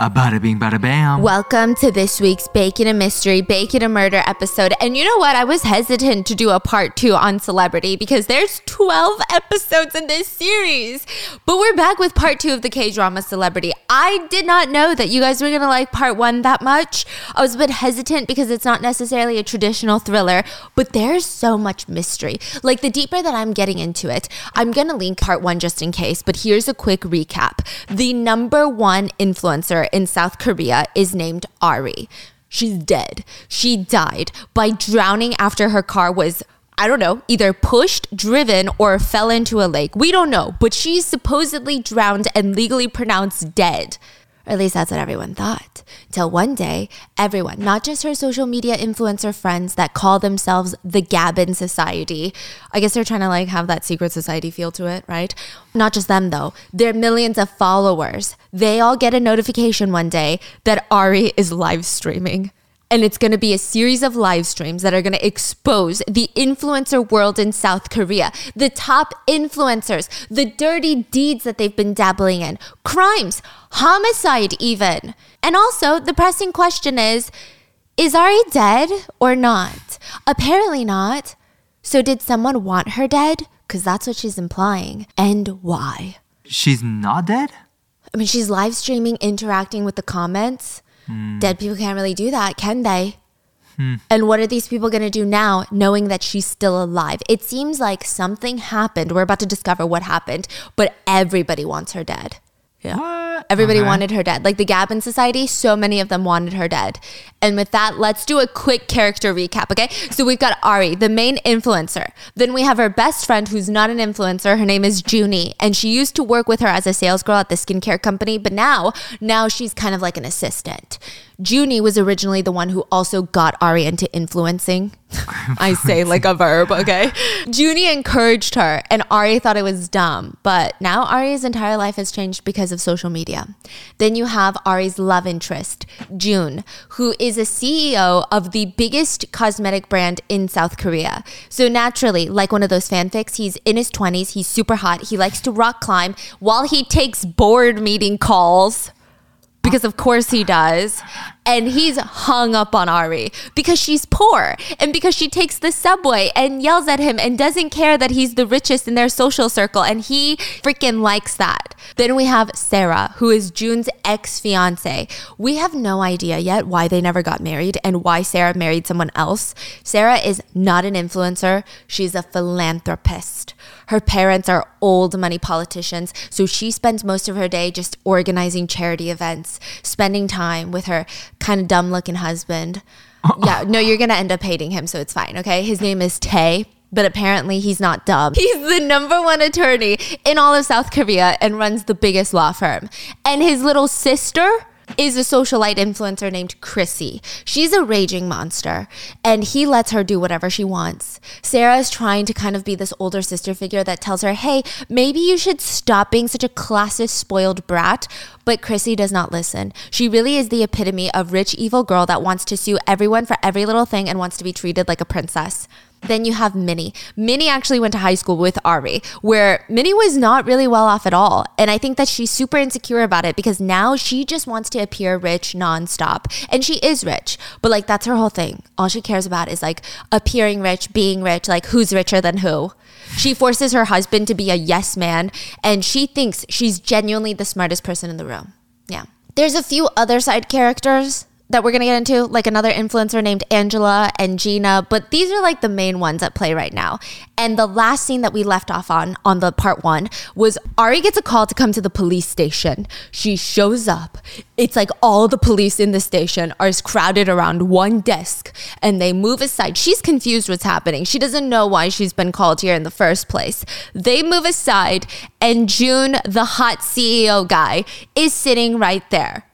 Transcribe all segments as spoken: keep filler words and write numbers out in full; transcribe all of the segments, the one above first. Uh, bada bing, bada bam. Welcome to this week's Baking a Mystery, Baking a Murder episode. And you know what? I was hesitant to do a part two on Celebrity because there's twelve episodes in this series. But we're back with part two of the K-drama Celebrity. I did not know that you guys were going to like part one that much. I was a bit hesitant because it's not necessarily a traditional thriller, but there's so much mystery. Like, the deeper that I'm getting into it, I'm going to link part one just in case, but here's a quick recap. The number one influencer in South Korea is named Ari. She's dead. She died by drowning after her car was, I don't know, either pushed, driven, or fell into a lake. We don't know, but she's supposedly drowned and legally pronounced dead. Or at least that's what everyone thought. Till one day, everyone, not just her social media influencer friends that call themselves the Gabin Society. I guess they're trying to like have that secret society feel to it, right? Not just them though. There are millions of followers. They all get a notification one day that Ari is live streaming. And it's going to be a series of live streams that are going to expose the influencer world in South Korea, the top influencers, the dirty deeds that they've been dabbling in, crimes, homicide even. And also, the pressing question is, is Ari dead or not? Apparently not. So did someone want her dead? Because that's what she's implying. And why? She's not dead? I mean, she's live streaming, interacting with the comments. Dead people can't really do that, can they? Hmm. And what are these people going to do now, knowing that she's still alive? It seems like something happened. We're about to discover what happened, but everybody wants her dead. Yeah. What? Everybody okay. wanted her dead. Like the Gabin Society, so many of them wanted her dead. And with that, let's do a quick character recap, okay? So we've got Ari, the main influencer. Then we have her best friend who's not an influencer. Her name is Junie. And she used to work with her as a sales girl at the skincare company. But now, now she's kind of like an assistant. Junie was originally the one who also got Ari into influencing. I say like a verb, okay? Junie encouraged her and Ari thought it was dumb. But now Ari's entire life has changed because of social media. Then you have Ari's love interest, Jun, who is a C E O of the biggest cosmetic brand in South Korea. So naturally, like one of those fanfics, he's in his twenties, he's super hot, he likes to rock climb while he takes board meeting calls. Because of course he does. And he's hung up on Ari because she's poor and because she takes the subway and yells at him and doesn't care that he's the richest in their social circle. And he freaking likes that. Then we have Sarah, who is Jun's ex-fiance. We have no idea yet why they never got married and why Sarah married someone else. Sarah is not an influencer. She's a philanthropist. Her parents are old money politicians, so she spends most of her day just organizing charity events, spending time with her kind of dumb looking husband. Yeah, no, you're going to end up hating him, so it's fine, okay? His name is Tay, but apparently he's not dumb. He's the number one attorney in all of South Korea and runs the biggest law firm. And his little sister is a socialite influencer named Chrissy. She's a raging monster, and he lets her do whatever she wants. Sarah is trying to kind of be this older sister figure that tells her, hey, maybe you should stop being such a classist, spoiled brat, but Chrissy does not listen. She really is the epitome of rich, evil girl that wants to sue everyone for every little thing and wants to be treated like a princess. Then you have Minnie. Minnie actually went to high school with Ari, where Minnie was not really well off at all. And I think that she's super insecure about it because now she just wants to appear rich nonstop. And she is rich, but like that's her whole thing. All she cares about is like appearing rich, being rich, like who's richer than who. She forces her husband to be a yes man, and she thinks she's genuinely the smartest person in the room. Yeah. There's a few other side characters that we're going to get into, like another influencer named Angela and Gina, but these are like the main ones at play right now. And the last scene that we left off on, on the part one, was Ari gets a call to come to the police station. She shows up. It's like all the police in the station are crowded around one desk and they move aside. She's confused what's happening. She doesn't know why she's been called here in the first place. They move aside and Jun, the hot C E O guy, is sitting right there.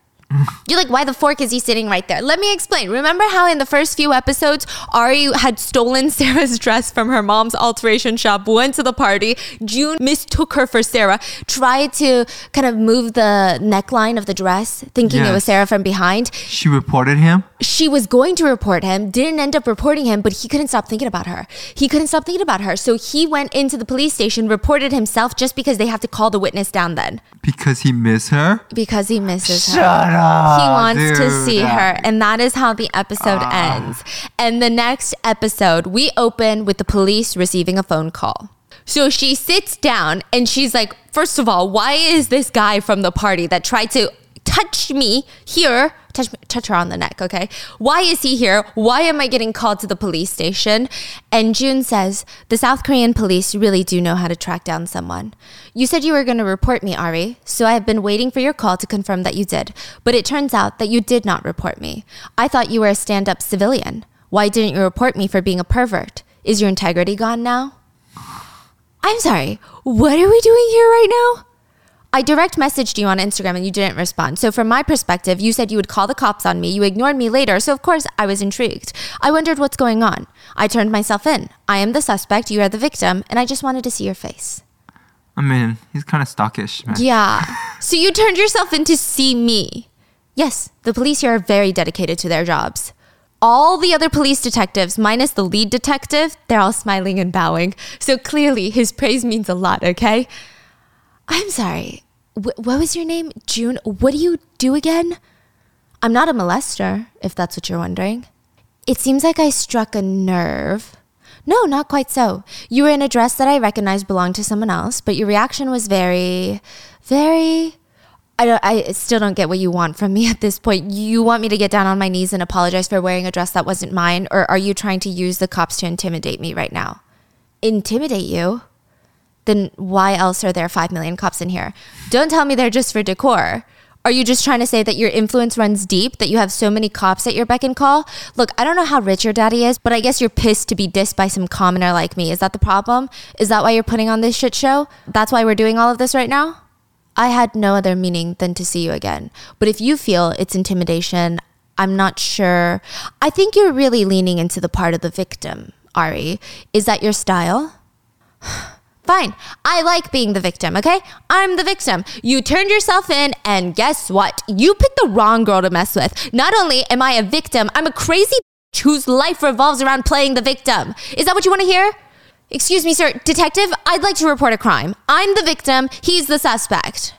You're like, why the fork is he sitting right there? Let me explain. Remember how in the first few episodes, Ari had stolen Sarah's dress from her mom's alteration shop, went to the party. June mistook her for Sarah, tried to kind of move the neckline of the dress, thinking yes. It was Sarah from behind. She reported him? She was going to report him, didn't end up reporting him, but he couldn't stop thinking about her. He couldn't stop thinking about her. So he went into the police station, reported himself just because they have to call the witness down then. Because he missed her? Because he misses Shut her. Shut up. He wants Dude, to see that. her, and that is how the episode uh. ends. And the next episode, we open with the police receiving a phone call. So she sits down, and she's like, first of all, why is this guy from the party that tried to touch me here, touch, me, touch her on the neck, okay? Why is he here? Why am I getting called to the police station? And June says, the South Korean police really do know how to track down someone. You said you were going to report me, Ari, so I have been waiting for your call to confirm that you did. But it turns out that you did not report me. I thought you were a stand-up civilian. Why didn't you report me for being a pervert? Is your integrity gone now? I'm sorry, what are we doing here right now? I direct messaged you on Instagram and you didn't respond. So from my perspective, you said you would call the cops on me. You ignored me later. So of course I was intrigued. I wondered what's going on. I turned myself in. I am the suspect. You are the victim. And I just wanted to see your face. I mean, he's kind of stalkish, man. Yeah. So you turned yourself in to see me. Yes, the police here are very dedicated to their jobs. All the other police detectives, minus the lead detective, they're all smiling and bowing. So clearly his praise means a lot, okay? I'm sorry. What was your name? June? What do you do again? I'm not a molester, if that's what you're wondering. It seems like I struck a nerve. No, not quite so. You were in a dress that I recognized belonged to someone else, but your reaction was very, very... I, don't, I still don't get what you want from me at this point. You want me to get down on my knees and apologize for wearing a dress that wasn't mine, or are you trying to use the cops to intimidate me right now? Intimidate you? Then why else are there five million cops in here? Don't tell me they're just for decor. Are you just trying to say that your influence runs deep, that you have so many cops at your beck and call? Look, I don't know how rich your daddy is, but I guess you're pissed to be dissed by some commoner like me. Is that the problem? Is that why you're putting on this shit show? That's why we're doing all of this right now? I had no other meaning than to see you again. But if you feel it's intimidation, I'm not sure. I think you're really leaning into the part of the victim, Ari. Is that your style? Fine. I like being the victim, okay? I'm the victim. You turned yourself in, and guess what? You picked the wrong girl to mess with. Not only am I a victim, I'm a crazy bitch whose life revolves around playing the victim. Is that what you want to hear? Excuse me, sir. Detective, I'd like to report a crime. I'm the victim. He's the suspect.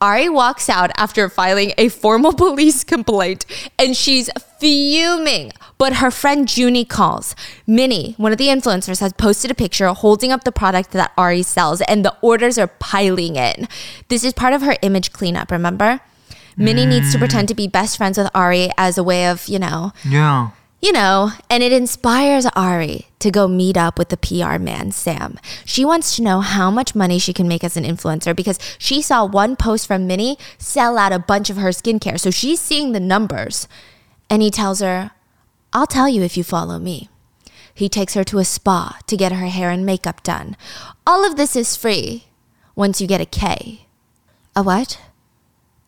Ari walks out after filing a formal police complaint, and she's fuming. But her friend Junie calls. Minnie, one of the influencers, has posted a picture holding up the product that Ari sells, and the orders are piling in. This is part of her image cleanup, remember? Mm. Minnie needs to pretend to be best friends with Ari as a way of, you know... Yeah. You know, and it inspires Ari to go meet up with the P R man, Sam. She wants to know how much money she can make as an influencer because she saw one post from Minnie sell out a bunch of her skincare. So she's seeing the numbers. And he tells her, I'll tell you if you follow me. He takes her to a spa to get her hair and makeup done. All of this is free once you get a K. A what?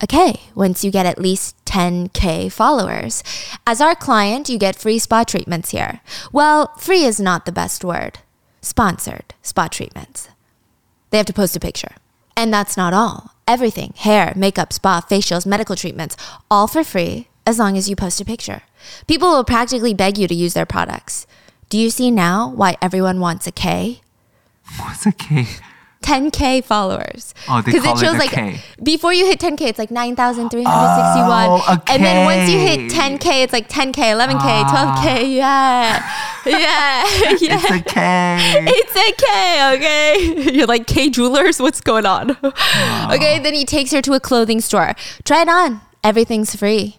Okay, once you get at least ten K followers. As our client, you get free spa treatments here. Well, free is not the best word. Sponsored spa treatments. They have to post a picture. And that's not all. Everything, hair, makeup, spa, facials, medical treatments, all for free as long as you post a picture. People will practically beg you to use their products. Do you see now why everyone wants a K? What's a K? ten K followers. Oh, they call it, it shows a like K. Before you hit ten K, it's like nine thousand three hundred sixty-one. Oh, okay. And then once you hit ten K, it's like ten K, eleven K, ah. twelve K. Yeah. Yeah. Yeah. It's a K. It's a K, okay? You're like, K Jewelers? What's going on? Oh. Okay, then he takes her to a clothing store. Try it on. Everything's free.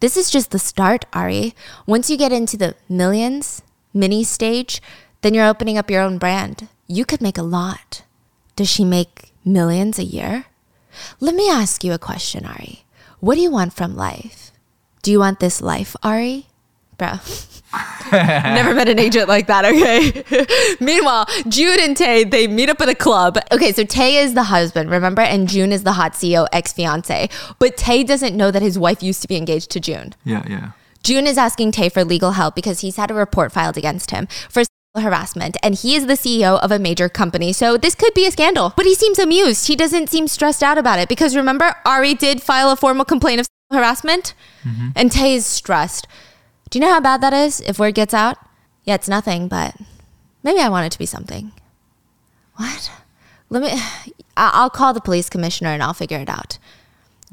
This is just the start, Ari. Once you get into the millions, mini stage, then you're opening up your own brand. You could make a lot. Does she make millions a year? Let me ask you a question, Ari. What do you want from life? Do you want this life, Ari? Bro. Never met an agent like that, okay? Meanwhile, Jun and Tay, they meet up at a club. Okay, so Tay is the husband, remember? And Jun is the hot C E O, ex-fiance. But Tay doesn't know that his wife used to be engaged to Jun. Yeah, yeah. Jun is asking Tay for legal help because he's had a report filed against him for harassment, and he is the C E O of a major company, so this could be a scandal. But he seems amused. He doesn't seem stressed out about it because remember, Ari did file a formal complaint of harassment, mm-hmm. and Tay is stressed. Do you know how bad that is if word gets out? Yeah, it's nothing, but maybe I want it to be something. What? Let me. I'll call the police commissioner and I'll figure it out.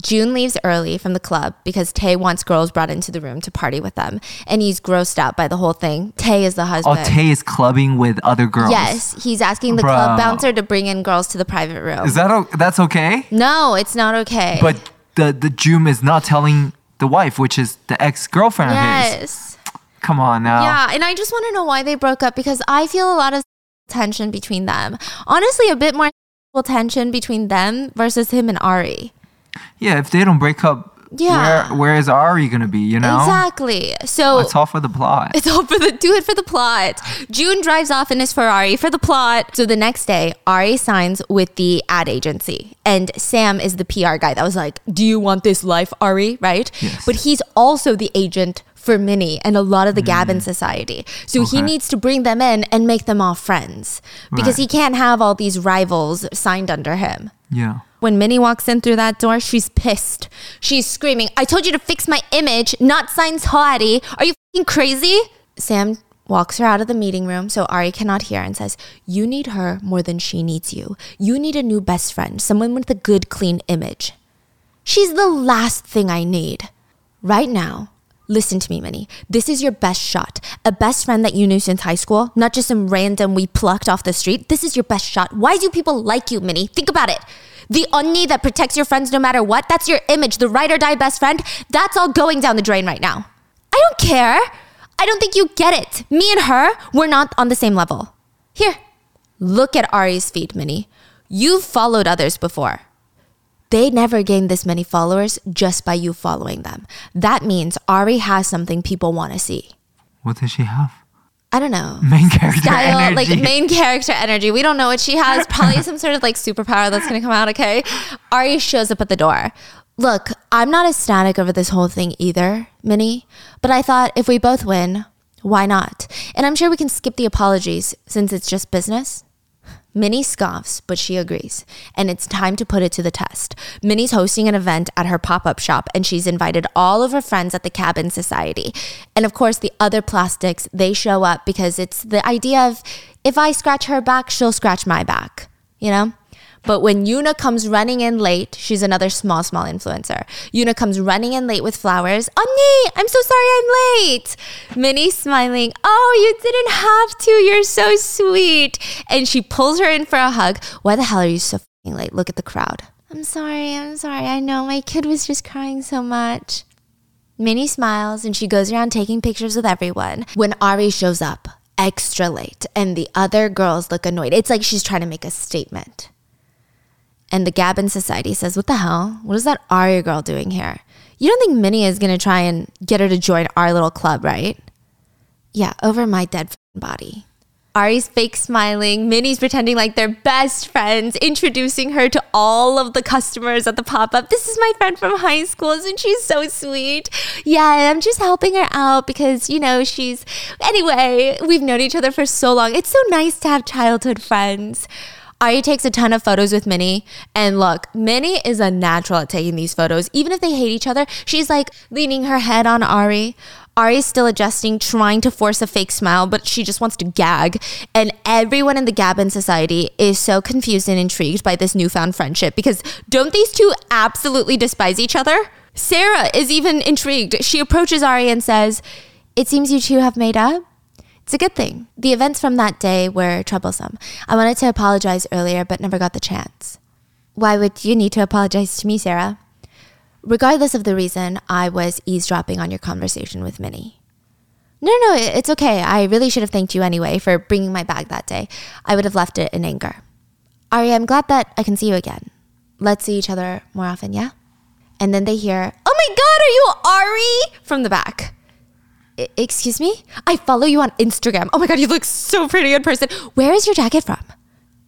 June leaves early from the club because Tay wants girls brought into the room to party with them. And he's grossed out by the whole thing. Tay is the husband. Oh, Tay is clubbing with other girls. Yes. He's asking the Bro. club bouncer to bring in girls to the private room. Is that o- that's okay? No, it's not okay. But the, the June is not telling the wife, which is the ex-girlfriend yes. of his. Yes. Come on now. Yeah, and I just want to know why they broke up because I feel a lot of tension between them. Honestly, a bit more tension between them versus him and Ari. Yeah, if they don't break up, yeah. where where is Ari going to be, you know? Exactly. So oh, it's all for the plot. It's all for the, do it for the plot. June drives off in his Ferrari for the plot. So the next day, Ari signs with the ad agency. And Sam is the P R guy that was like, do you want this life, Ari? Right? Yes. But he's also the agent for Minnie and a lot of the mm. Gabin Society. So okay. he needs to bring them in and make them all friends. Because right. he can't have all these rivals signed under him. Yeah. When Minnie walks in through that door, she's pissed. She's screaming, I told you to fix my image, not sign Hawari. Are you f***ing crazy? Sam walks her out of the meeting room so Ari cannot hear and says, you need her more than she needs you. You need a new best friend, someone with a good, clean image. She's the last thing I need. Right now, listen to me, Minnie. This is your best shot. A best friend that you knew since high school, not just some random we plucked off the street. This is your best shot. Why do people like you, Minnie? Think about it. The onni that protects your friends no matter what, that's your image. The ride or die best friend, that's all going down the drain right now. I don't care. I don't think you get it. Me and her, we're not on the same level. Here, look at Ari's feed, Minnie. You've followed others before. They never gained this many followers just by you following them. That means Ari has something people want to see. What does she have? I don't know. Main character Style, energy. Like main character energy. We don't know what she has. Probably some sort of like superpower that's going to come out, okay? Ari shows up at the door. Look, I'm not ecstatic over this whole thing either, Minnie. But I thought if we both win, why not? And I'm sure we can skip the apologies since it's just business. Minnie scoffs, but she agrees. And it's time to put it to the test. Minnie's hosting an event at her pop-up shop, and she's invited all of her friends at the Gabin Society. And of course, the other plastics, they show up because it's the idea of, if I scratch her back, she'll scratch my back, you know? But when Yuna comes running in late, she's another small, small influencer. Yuna comes running in late with flowers. Omni, I'm so sorry I'm late. Minnie smiling. Oh, you didn't have to. You're so sweet. And she pulls her in for a hug. Why the hell are you so f***ing late? Look at the crowd. I'm sorry. I'm sorry. I know my kid was just crying so much. Minnie smiles and she goes around taking pictures with everyone. When Ari shows up, extra late, and the other girls look annoyed. It's like she's trying to make a statement. And the Gabin Society says, what the hell? What is that Ari girl doing here? You don't think Minnie is going to try and get her to join our little club, right? Yeah, over my dead f***ing body. Ari's fake smiling. Minnie's pretending like they're best friends, introducing her to all of the customers at the pop-up. This is my friend from high school. Isn't she so sweet? Yeah, I'm just helping her out because, you know, she's... Anyway, we've known each other for so long. It's so nice to have childhood friends. Ari takes a ton of photos with Minnie. And look, Minnie is a natural at taking these photos. Even if they hate each other, she's like leaning her head on Ari. Ari's still adjusting, trying to force a fake smile, but she just wants to gag. And everyone in the Gabin Society is so confused and intrigued by this newfound friendship because don't these two absolutely despise each other? Sarah is even intrigued. She approaches Ari and says, "It seems you two have made up. It's a good thing. The events from that day were troublesome. I wanted to apologize earlier, but never got the chance." "Why would you need to apologize to me, Sarah?" "Regardless of the reason, I was eavesdropping on your conversation with Minnie." No, no, no, it's okay. I really should have thanked you anyway for bringing my bag that day. I would have left it in anger. "Ari, I'm glad that I can see you again. Let's see each other more often, yeah?" And then they hear, "Oh my God, are you Ari?" from the back. I- excuse me? "I follow you on Instagram. Oh my God, you look so pretty in person. Where is your jacket from?"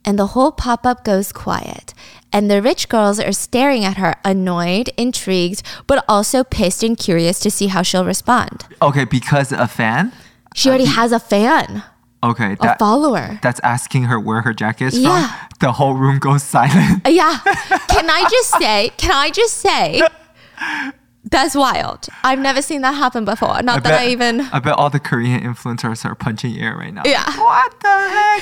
And the whole pop-up goes quiet. And the rich girls are staring at her, annoyed, intrigued, but also pissed and curious to see how she'll respond. Okay, because a fan? She already uh, has a fan. Okay. That, a follower. That's asking her where her jacket is yeah. from. The whole room goes silent. Yeah. Can I just say, can I just say... That's wild. I've never seen that happen before. Not I that bet, I even... I bet all the Korean influencers are punching air right now. Yeah. What the heck?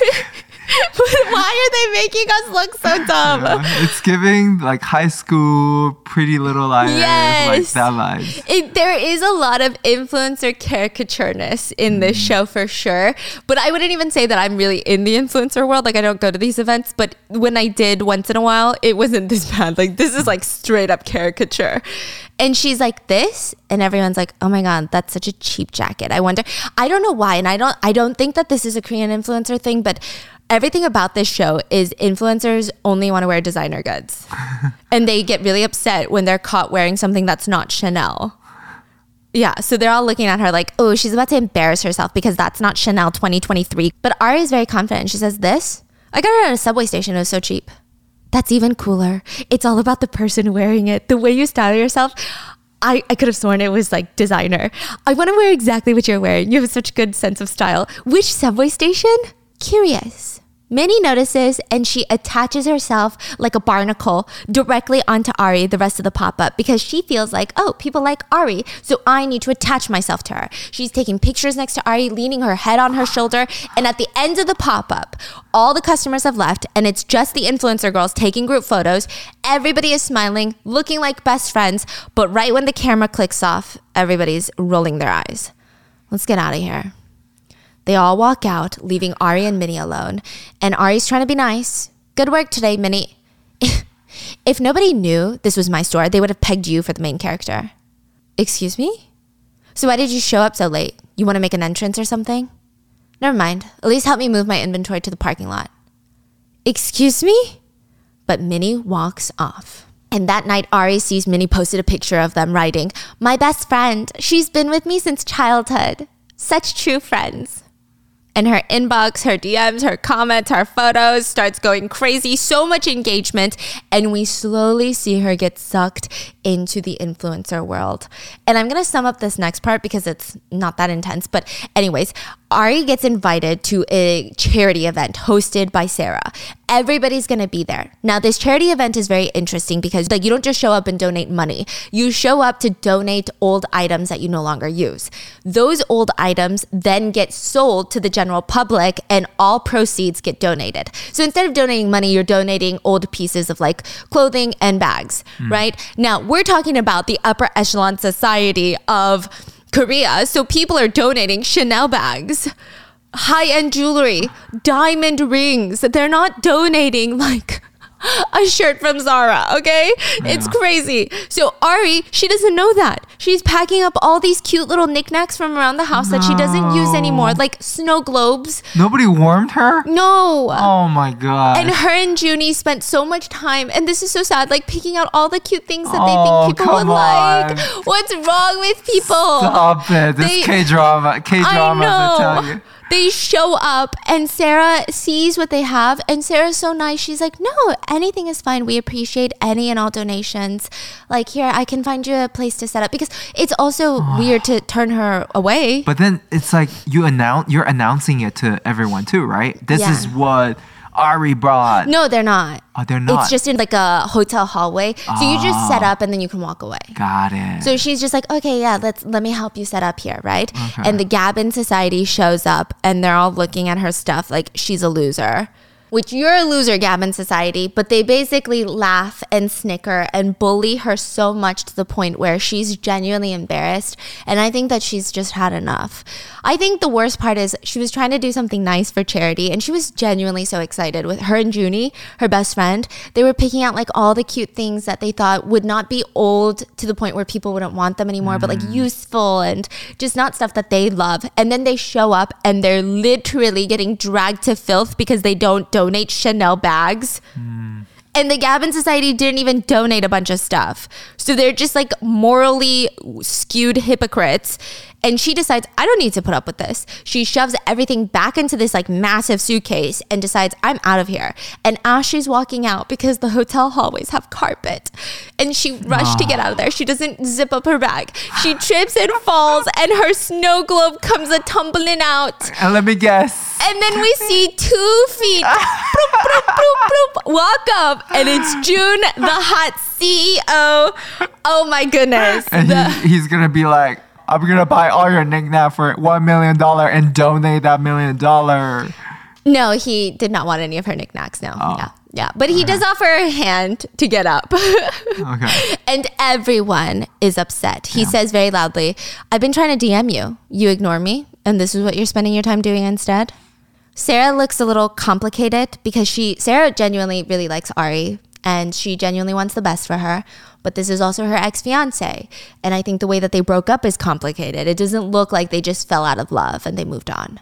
Why are they making us look so dumb? Yeah. It's giving like high school, Pretty Little Liars, yes. like that life. It, there is a lot of influencer caricatureness in mm. this show for sure. But I wouldn't even say that I'm really in the influencer world. Like I don't go to these events. But when I did once in a while, it wasn't this bad. Like this is like straight up caricature. And she's like this, and everyone's like, "Oh my God, that's such a cheap jacket." I wonder, I don't know why, and I don't, I don't think that this is a Korean influencer thing, but everything about this show is influencers only want to wear designer goods, and they get really upset when they're caught wearing something that's not Chanel. Yeah, so they're all looking at her like, "Oh, she's about to embarrass herself because that's not Chanel twenty twenty-three." But Ari is very confident. She says, "This, I got it at a subway station. It was so cheap." That's even cooler. It's all about the person wearing it. The way you style yourself, I, I could have sworn it was like designer. I want to wear exactly what you're wearing. You have such a good sense of style. Which subway station? Curious. Minnie notices and she attaches herself like a barnacle directly onto Ari the rest of the pop-up because she feels like, oh, people like Ari, so I need to attach myself to her. She's taking pictures next to Ari, leaning her head on her shoulder, and at the end of the pop-up, all the customers have left and it's just the influencer girls taking group photos. Everybody is smiling, looking like best friends, but right when the camera clicks off, everybody's rolling their eyes. Let's get out of here. They all walk out, leaving Ari and Minnie alone. And Ari's trying to be nice. "Good work today, Minnie." "If nobody knew this was my store, they would have pegged you for the main character." "Excuse me? So why did you show up so late? You want to make an entrance or something?" "Never mind. At least help me move my inventory to the parking lot." "Excuse me?" But Minnie walks off. And that night, Ari sees Minnie posted a picture of them writing, "My best friend. She's been with me since childhood. Such true friends." And her inbox, her D Ms, her comments, her photos starts going crazy. So much engagement. And we slowly see her get sucked into the influencer world. And I'm going to sum up this next part because it's not that intense. But anyways, Ari gets invited to a charity event hosted by Sarah. Everybody's going to be there. Now, this charity event is very interesting because like you don't just show up and donate money. You show up to donate old items that you no longer use. Those old items then get sold to the general public and all proceeds get donated. So instead of donating money, you're donating old pieces of like clothing and bags, mm. right? Now, we're talking about the upper echelon society of Korea. So people are donating Chanel bags, high-end jewelry, diamond rings. They're not donating like a shirt from Zara, okay? Yeah. It's crazy. So Ari, she doesn't know that. She's packing up all these cute little knickknacks from around the house no. that she doesn't use anymore, like snow globes. Nobody warmed her? No. Oh my God. And her and Junie spent so much time, and this is so sad, like picking out all the cute things that oh, they think people would on. like. What's wrong with people? Stop it. This they, K-drama. K-dramas, I, I tell you. They show up and Sarah sees what they have and Sarah's so nice. She's like, no, anything is fine. We appreciate any and all donations. Like, here, I can find you a place to set up. Because it's also oh. weird to turn her away. But then it's like you announce, you're announcing it to everyone too, right? This yeah. is what Ari brought. No, they're not. Oh, they're not. It's just in like a hotel hallway. So oh. you just set up and then you can walk away. Got it. So she's just like, okay, yeah, let's let me help you set up here, right? Okay. And the Gabin Society shows up and they're all looking at her stuff like she's a loser. Which you're a loser, Gabin Society, but they basically laugh and snicker and bully her so much to the point where she's genuinely embarrassed. And I think that she's just had enough. I think the worst part is she was trying to do something nice for charity and she was genuinely so excited with her and Junie, her best friend. They were picking out like all the cute things that they thought would not be old to the point where people wouldn't want them anymore, mm. but like useful and just not stuff that they love. And then they show up and they're literally getting dragged to filth because they don't donate Chanel bags. Mm. And the Gabin Society didn't even donate a bunch of stuff. So they're just like morally skewed hypocrites. And she decides, I don't need to put up with this. She shoves everything back into this like massive suitcase and decides, I'm out of here. And as she's walking out, because the hotel hallways have carpet, and she rushed Aww. to get out of there, she doesn't zip up her bag. She trips and falls and her snow globe comes a tumbling out. And let me guess. And then we see two feet bloop, bloop, bloop, bloop, walk up, and it's Jun, the hot C E O. Oh my goodness. And the- he, he's going to be like, I'm going to buy all your knickknack for one million dollars and donate that million dollar. No, he did not want any of her knickknacks. No, oh. yeah. Yeah, but he okay. does offer a hand to get up. okay. And everyone is upset. He yeah. says very loudly, I've been trying to D M you. You ignore me, and this is what you're spending your time doing instead? Sarah looks a little complicated because she Sarah genuinely really likes Ari, and she genuinely wants the best for her. But this is also her ex-fiance. And I think the way that they broke up is complicated. It doesn't look like they just fell out of love and they moved on.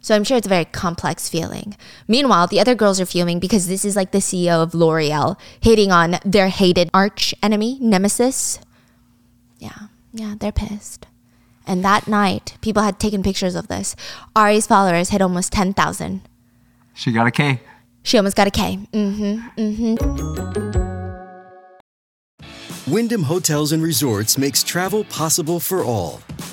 So I'm sure it's a very complex feeling. Meanwhile, the other girls are fuming because this is like the C E O of L'Oreal hitting on their hated arch enemy, nemesis. Yeah, yeah, they're pissed. And that night, people had taken pictures of this. Ari's followers hit almost ten thousand. She got a K. She almost got a K. Mm-hmm, mm-hmm. Wyndham Hotels and Resorts makes travel possible for all.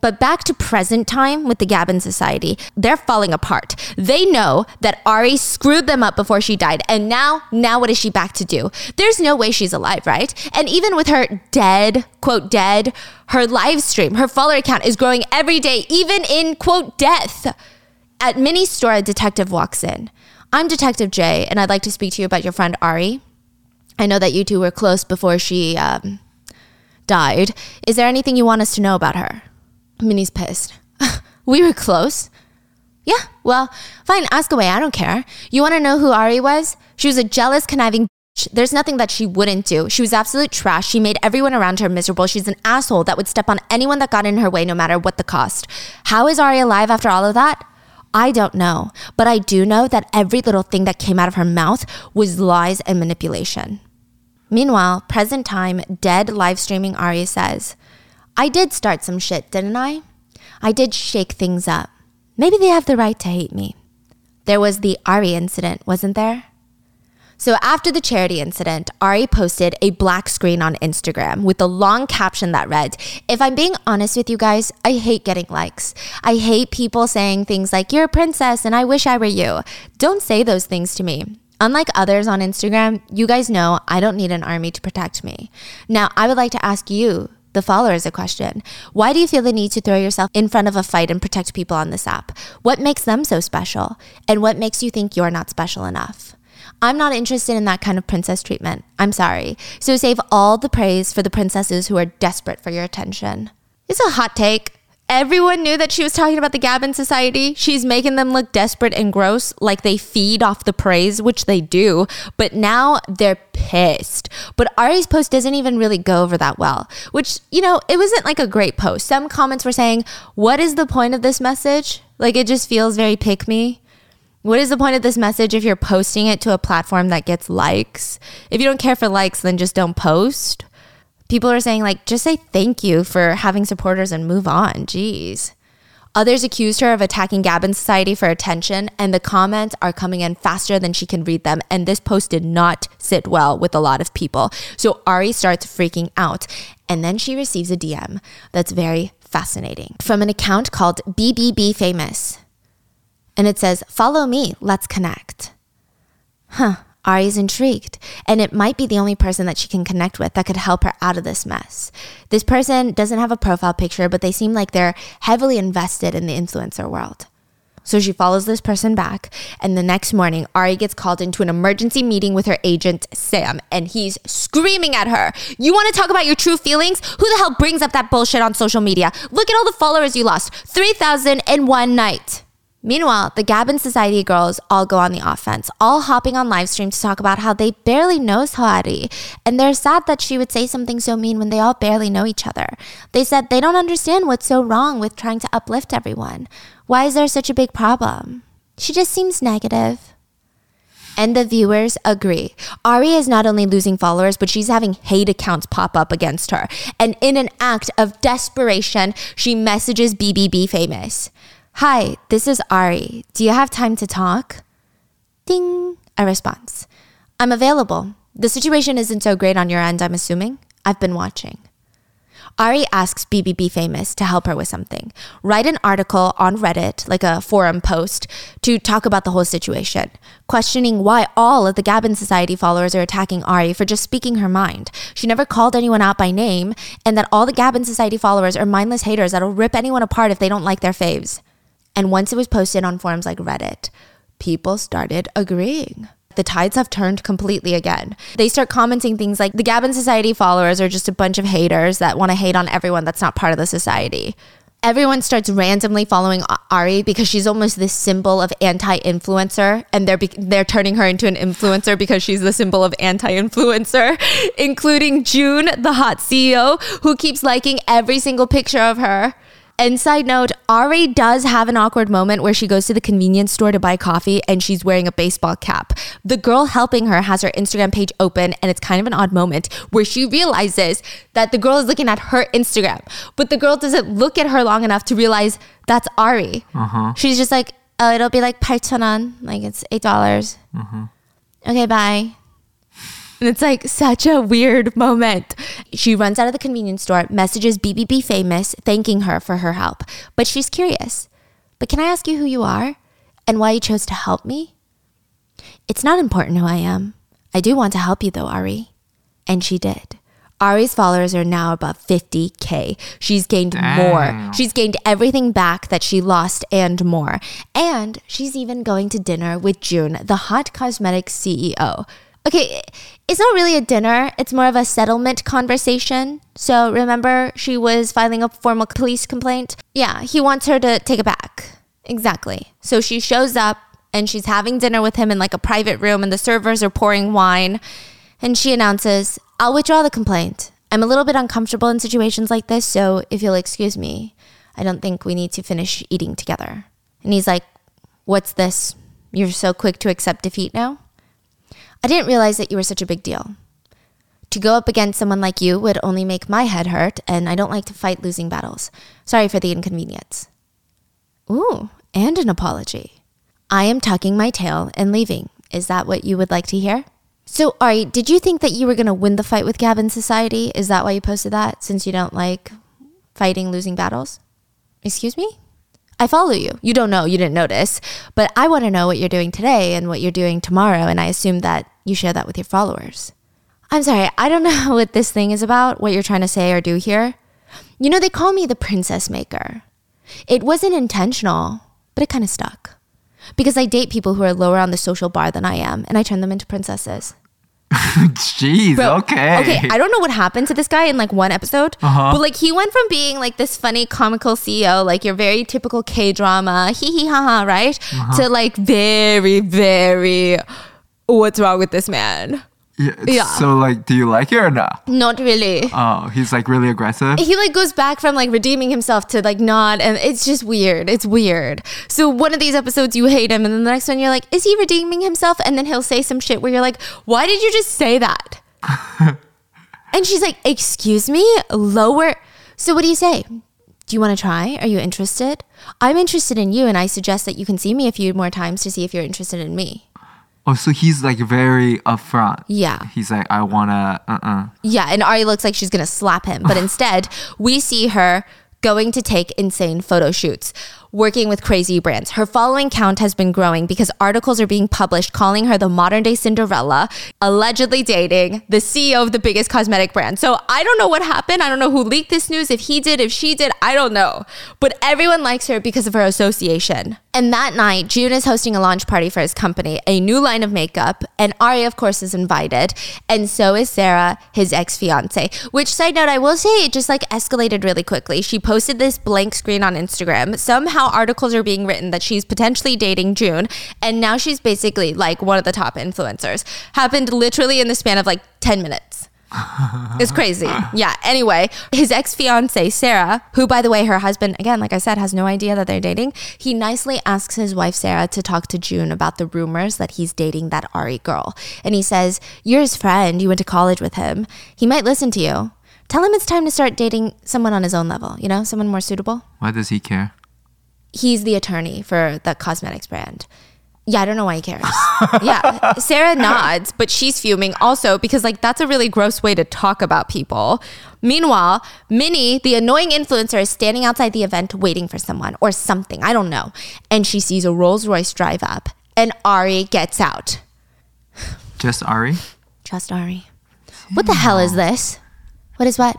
But back to present time with the Gabin Society. They're falling apart. They know that Ari screwed them up before she died. And now, now what is she back to do? There's no way she's alive, right? And even with her dead, quote, dead, her live stream, her follower count is growing every day, even in, quote, death. At Minnie's store, a detective walks in. I'm Detective Jay, and I'd like to speak to you about your friend Ari. I know that you two were close before she... Um, died. Is there anything you want us to know about her? Minnie's pissed. We were close. Yeah, well, fine, ask away. I don't care. You want to know who Ari was? She was a jealous, conniving bitch. There's nothing that she wouldn't do. She was absolute trash. She made everyone around her miserable. She's an asshole that would step on anyone that got in her way, no matter what the cost. How is Ari alive after all of that? I don't know, but I do know that every little thing that came out of her mouth was lies and manipulation. Meanwhile, present time, dead live streaming Arya says, I did start some shit, didn't I? I did shake things up. Maybe they have the right to hate me. There was the Ari incident, wasn't there? So after the charity incident, Ari posted a black screen on Instagram with a long caption that read, if I'm being honest with you guys, I hate getting likes. I hate people saying things like, you're a princess and I wish I were you. Don't say those things to me. Unlike others on Instagram, you guys know I don't need an army to protect me. Now, I would like to ask you, the followers, a question. Why do you feel the need to throw yourself in front of a fight and protect people on this app? What makes them so special? And what makes you think you're not special enough? I'm not interested in that kind of princess treatment. I'm sorry. So save all the praise for the princesses who are desperate for your attention. It's a hot take. Everyone knew that she was talking about the Gabin Society. She's making them look desperate and gross, like they feed off the praise, which they do. But now they're pissed. But Ari's post doesn't even really go over that well, which, you know, it wasn't like a great post. Some comments were saying, what is the point of this message? Like, it just feels very pick-me. What is the point of this message if you're posting it to a platform that gets likes? If you don't care for likes, then just don't post. People are saying, like, just say thank you for having supporters and move on. Jeez. Others accused her of attacking Gabin Society for attention, and the comments are coming in faster than she can read them. And this post did not sit well with a lot of people. So Ari starts freaking out. And then she receives a D M that's very fascinating from an account called B B B Famous. And it says, follow me, let's connect. Huh. Ari's intrigued, and it might be the only person that she can connect with that could help her out of this mess. This person doesn't have a profile picture, but they seem like they're heavily invested in the influencer world. So she follows this person back, and the next morning, Ari gets called into an emergency meeting with her agent, Sam, and he's screaming at her. You want to talk about your true feelings? Who the hell brings up that bullshit on social media? Look at all the followers you lost. three thousand in one night. Meanwhile, the Gabin Society girls all go on the offense, all hopping on live stream to talk about how they barely know Ari, and they're sad that she would say something so mean when they all barely know each other. They said they don't understand what's so wrong with trying to uplift everyone. Why is there such a big problem? She just seems negative. And the viewers agree. Ari is not only losing followers, but she's having hate accounts pop up against her. And in an act of desperation, she messages B B B Famous. Hi, this is Ari. Do you have time to talk? Ding, a response. I'm available. The situation isn't so great on your end, I'm assuming. I've been watching. Ari asks B B B Famous to help her with something. Write an article on Reddit, like a forum post, to talk about the whole situation, questioning why all of the Gabin Society followers are attacking Ari for just speaking her mind. She never called anyone out by name, and that all the Gabin Society followers are mindless haters that'll rip anyone apart if they don't like their faves. And once it was posted on forums like Reddit, people started agreeing. The tides have turned completely again. They start commenting things like, the Gabin Society followers are just a bunch of haters that want to hate on everyone that's not part of the society. Everyone starts randomly following Ari because she's almost this symbol of anti-influencer, and they're be- they're turning her into an influencer because she's the symbol of anti-influencer, including Jun, the hot C E O, who keeps liking every single picture of her. And side note, Ari does have an awkward moment where she goes to the convenience store to buy coffee and she's wearing a baseball cap. The girl helping her has her Instagram page open, and it's kind of an odd moment where she realizes that the girl is looking at her Instagram, but the girl doesn't look at her long enough to realize that's Ari. Uh-huh. She's just like, oh, it'll be like 팔천 원, like it's eight dollars. Uh-huh. Okay, bye. And it's like such a weird moment. She runs out of the convenience store, messages B B B Famous, thanking her for her help. But she's curious. But can I ask you who you are and why you chose to help me? It's not important who I am. I do want to help you though, Ari. And she did. Ari's followers are now above fifty thousand. She's gained more. She's gained everything back that she lost and more. And she's even going to dinner with June, the hot cosmetics C E O. Okay, it's not really a dinner. It's more of a settlement conversation. So remember, she was filing a formal police complaint? Yeah, he wants her to take it back. Exactly. So she shows up and she's having dinner with him in like a private room, and the servers are pouring wine. And she announces, I'll withdraw the complaint. I'm a little bit uncomfortable in situations like this, so if you'll excuse me, I don't think we need to finish eating together. And he's like, what's this? You're so quick to accept defeat now? I didn't realize that you were such a big deal. To go up against someone like you would only make my head hurt, and I don't like to fight losing battles. Sorry for the inconvenience. Ooh, and an apology. I am tucking my tail and leaving. Is that what you would like to hear? So, Ari, did you think that you were going to win the fight with Gabin Society? Is that why you posted that, since you don't like fighting losing battles? Excuse me? I follow you. You don't know. You didn't notice. But I want to know what you're doing today and what you're doing tomorrow, and I assume that you share that with your followers. I'm sorry, I don't know what this thing is about, what you're trying to say or do here. You know, they call me the princess maker. It wasn't intentional, but it kind of stuck. Because I date people who are lower on the social bar than I am, and I turn them into princesses. Jeez, Bro, okay. Okay, I don't know what happened to this guy in like one episode, uh-huh. but like he went from being like this funny comical C E O, like your very typical K-drama, hee-hee-ha-ha, right? Uh-huh. To like very, very, what's wrong with this man? Yeah, yeah. So, like, do you like it or not? Not really. Oh, he's, like, really aggressive? He, like, goes back from, like, redeeming himself to, like, not. And it's just weird. It's weird. So, one of these episodes, you hate him. And then the next one, you're like, is he redeeming himself? And then he'll say some shit where you're like, why did you just say that? And she's like, excuse me? Lower. So, what do you say? Do you want to try? Are you interested? I'm interested in you. And I suggest that you can see me a few more times to see if you're interested in me. Oh, so he's like very upfront. Yeah. He's like, I want to, uh-uh. Yeah, and Ari looks like she's going to slap him. But instead, we see her going to take insane photo shoots, working with crazy brands. Her following count has been growing because articles are being published calling her the modern-day Cinderella, allegedly dating the C E O of the biggest cosmetic brand. So I don't know what happened. I don't know who leaked this news, if he did, if she did, I don't know. But everyone likes her because of her association. And that night, Jun is hosting a launch party for his company, a new line of makeup, and Ari, of course, is invited, and so is Sarah, his ex-fiancée, which, side note, I will say it just, like, escalated really quickly. She posted this blank screen on Instagram. Somehow articles are being written that she's potentially dating June, and now she's basically like one of the top influencers. Happened literally in the span of like ten minutes. It's crazy. Yeah. Anyway, his ex-fiance Sarah, who by the way, her husband, again, like I said, has no idea that they're dating. He nicely asks his wife Sarah to talk to June about the rumors that he's dating that Ari girl. And he says, you're his friend. You went to college with him. He might listen to you. Tell him it's time to start dating someone on his own level, you know, someone more suitable. Why does he care? He's the attorney for the cosmetics brand. Yeah, I don't know why he cares. Yeah, Sarah nods, but she's fuming also because like that's a really gross way to talk about people. Meanwhile, Minnie, the annoying influencer, is standing outside the event waiting for someone or something. I don't know. And she sees a Rolls Royce drive up and Ari gets out. Just Ari? Just Ari. Damn. What the hell is this? What is what?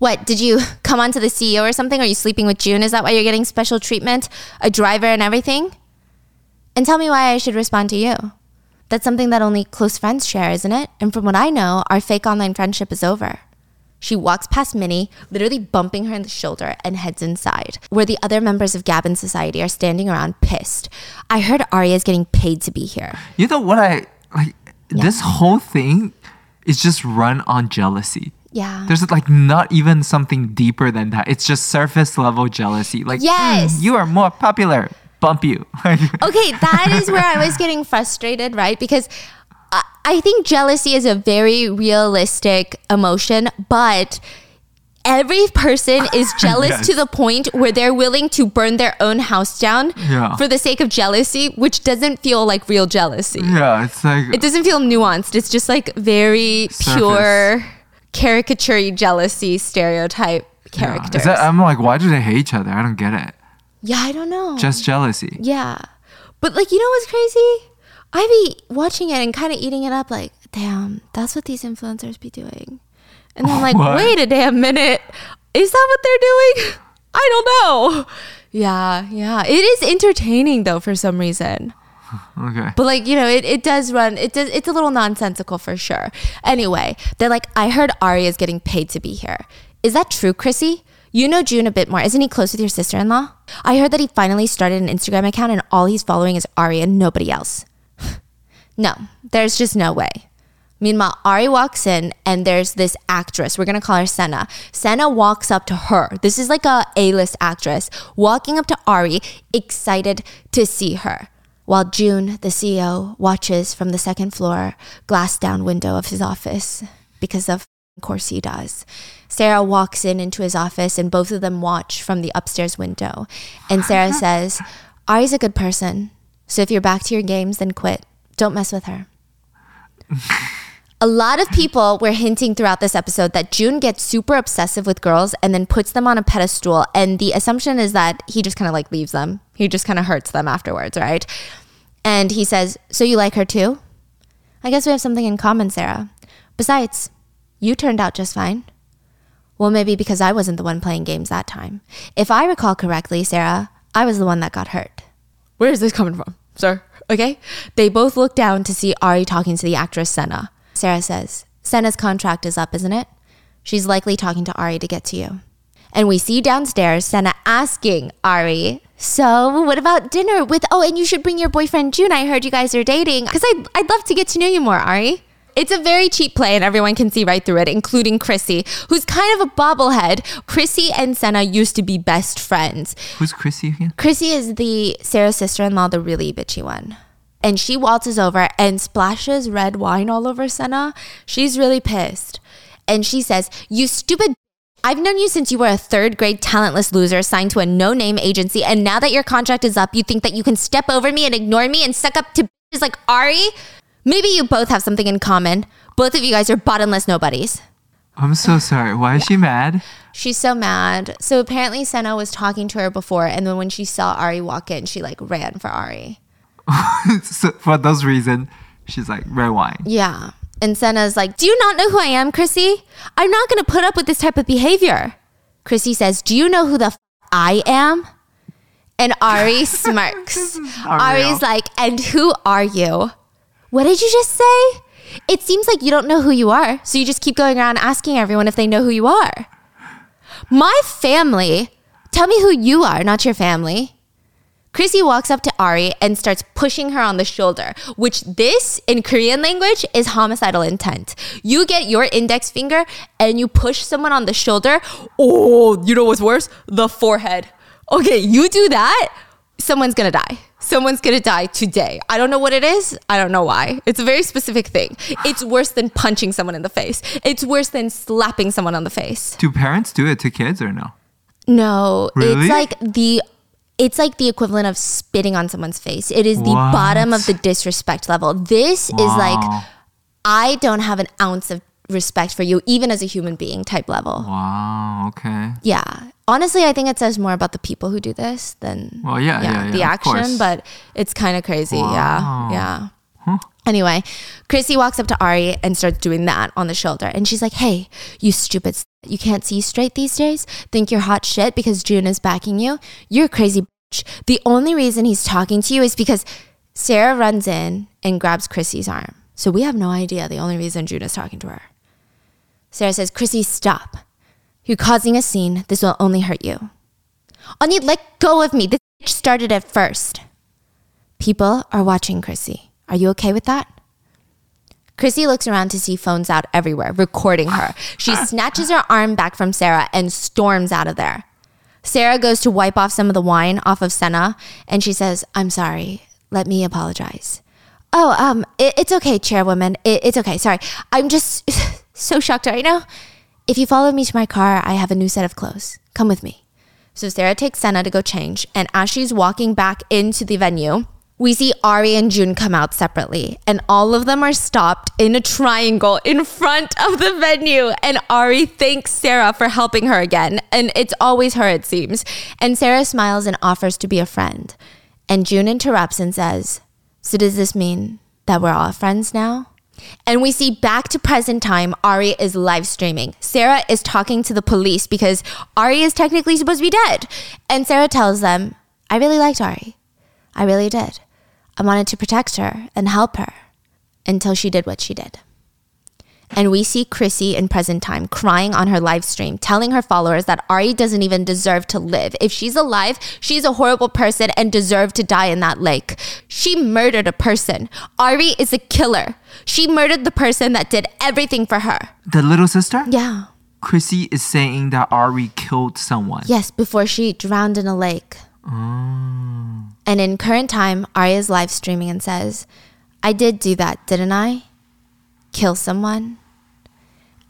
What, did you come onto the C E O or something? Are you sleeping with June? Is that why you're getting special treatment? A driver and everything? And tell me why I should respond to you. That's something that only close friends share, isn't it? And from what I know, our fake online friendship is over. She walks past Minnie, literally bumping her in the shoulder, and heads inside, where the other members of Gabin Society are standing around pissed. I heard Ari is getting paid to be here. You know what I, like, yeah. This whole thing is just run on jealousy. Yeah. There's like not even something deeper than that. It's just surface level jealousy. Like, yes. Mm, you are more popular. Bump you. Okay, that is where I was getting frustrated, right? Because I, I think jealousy is a very realistic emotion, but every person is jealous yes. to the point where they're willing to burn their own house down yeah. for the sake of jealousy, which doesn't feel like real jealousy. Yeah, it's like... It doesn't feel nuanced. It's just like very surface. Pure... caricature jealousy stereotype characters. Yeah. That, I'm like, why do they hate each other? I don't get it. Yeah, I don't know. Just jealousy. Yeah. But like, you know what's crazy? I be watching it and kind of eating it up like, damn, that's what these influencers be doing. And then I'm like, what? Wait a damn minute. Is that what they're doing? I don't know. Yeah, yeah. It is entertaining though for some reason. Okay. But like, you know, it, it does run, it does, it's a little nonsensical for sure. Anyway, they're like, I heard Ari is getting paid to be here. Is that true, Chrissy? You know June a bit more. Isn't he close with your sister-in-law? I heard that he finally started an Instagram account and all he's following is Ari and nobody else. No, there's just no way. Meanwhile, Ari walks in and there's this actress. We're going to call her Senna. Senna walks up to her. This is like a A-list actress walking up to Ari, excited to see her. While June, the C E O, watches from the second floor glass-down window of his office, because of course he does. Sarah walks in into his office and both of them watch from the upstairs window. And Sarah says, Ari's a good person. So if you're back to your games, then quit. Don't mess with her. A lot of people were hinting throughout this episode that Jun gets super obsessive with girls and then puts them on a pedestal. And the assumption is that he just kind of like leaves them. He just kind of hurts them afterwards, right? And he says, so you like her too? I guess we have something in common, Sarah. Besides, you turned out just fine. Well, maybe because I wasn't the one playing games that time. If I recall correctly, Sarah, I was the one that got hurt. Where is this coming from, sir? Okay. They both look down to see Ari talking to the actress Senna. Sarah says, Senna's contract is up, isn't it? She's likely talking to Ari to get to you. And we see downstairs Senna asking Ari, so what about dinner with, oh, and you should bring your boyfriend June. I heard you guys are dating. Because I'd, I'd love to get to know you more, Ari. It's a very cheap play and everyone can see right through it, including Chrissy, who's kind of a bobblehead. Chrissy and Senna used to be best friends. Who's Chrissy again? Chrissy is the Sarah's sister-in-law, the really bitchy one. And she waltzes over and splashes red wine all over Senna. She's really pissed. And she says, you stupid, I've known you since you were a third grade talentless loser signed to a no-name agency. And now that your contract is up, you think that you can step over me and ignore me and suck up to bitches like Ari? Maybe you both have something in common. Both of you guys are bottomless nobodies. I'm so sorry. Why is yeah. she mad? She's so mad. So apparently Senna was talking to her before. And then when she saw Ari walk in, she like ran for Ari. So for those reasons, she's like, red wine. Yeah. And Senna's like, do you not know who I am, Chrissy? I'm not going to put up with this type of behavior. Chrissy says, do you know who the f- I am? And Ari smirks. Ari's like, and who are you? What did you just say? It seems like you don't know who you are, so you just keep going around asking everyone if they know who you are. My family, tell me who you are, not your family. Chrissy walks up to Ari and starts pushing her on the shoulder, which this, in Korean language, is homicidal intent. You get your index finger and you push someone on the shoulder. Oh, you know what's worse? The forehead. Okay, you do that, someone's gonna die. Someone's going to die today. I don't know what it is. I don't know why. It's a very specific thing. It's worse than punching someone in the face. It's worse than slapping someone on the face. Do parents do it to kids or no? No. Really? It's like the it's like the equivalent of spitting on someone's face. It is the what? Bottom of the disrespect level. This wow. is like, I don't have an ounce of respect for you, even as a human being type level. Wow, okay. Yeah. Honestly, I think it says more about the people who do this than well, yeah, yeah, yeah, yeah, the action, but it's kind of crazy. Wow. Yeah, yeah. Huh? Anyway, Chrissy walks up to Ari and starts doing that on the shoulder. And she's like, hey, you stupid, s- you can't see straight these days? Think you're hot shit because June is backing you? You're a crazy bitch. The only reason he's talking to you is because Sarah runs in and grabs Chrissy's arm. So we have no idea the only reason June is talking to her. Sarah says, Chrissy, stop. You're causing a scene. This will only hurt you. Ani, let go of me. This bitch started it first. People are watching, Chrissy. Are you okay with that? Chrissy looks around to see phones out everywhere, recording her. She snatches her arm back from Sarah and storms out of there. Sarah goes to wipe off some of the wine off of Senna, and she says, I'm sorry. Let me apologize. Oh, um, it, it's okay, chairwoman. It, it's okay. Sorry. I'm just... so shocked right now. If you follow me to my car, I have a new set of clothes. Come with me. So Sarah takes Senna to go change. And as she's walking back into the venue, we see Ari and Jun come out separately. And all of them are stopped in a triangle in front of the venue. And Ari thanks Sarah for helping her again. And it's always her, it seems. And Sarah smiles and offers to be a friend. And Jun interrupts and says, so does this mean that we're all friends now? And we see back to present time, Ari is live streaming. Sarah is talking to the police because Ari is technically supposed to be dead. And Sarah tells them, I really liked Ari. I really did. I wanted to protect her and help her until she did what she did. And we see Chrissy in present time crying on her live stream, telling her followers that Ari doesn't even deserve to live. If she's alive, she's a horrible person and deserved to die in that lake. She murdered a person. Ari is a killer. She murdered the person that did everything for her. The little sister? Yeah. Chrissy is saying that Ari killed someone. Yes, before she drowned in a lake. Mm. And in current time, Ari is live streaming and says, I did do that, didn't I? Kill someone?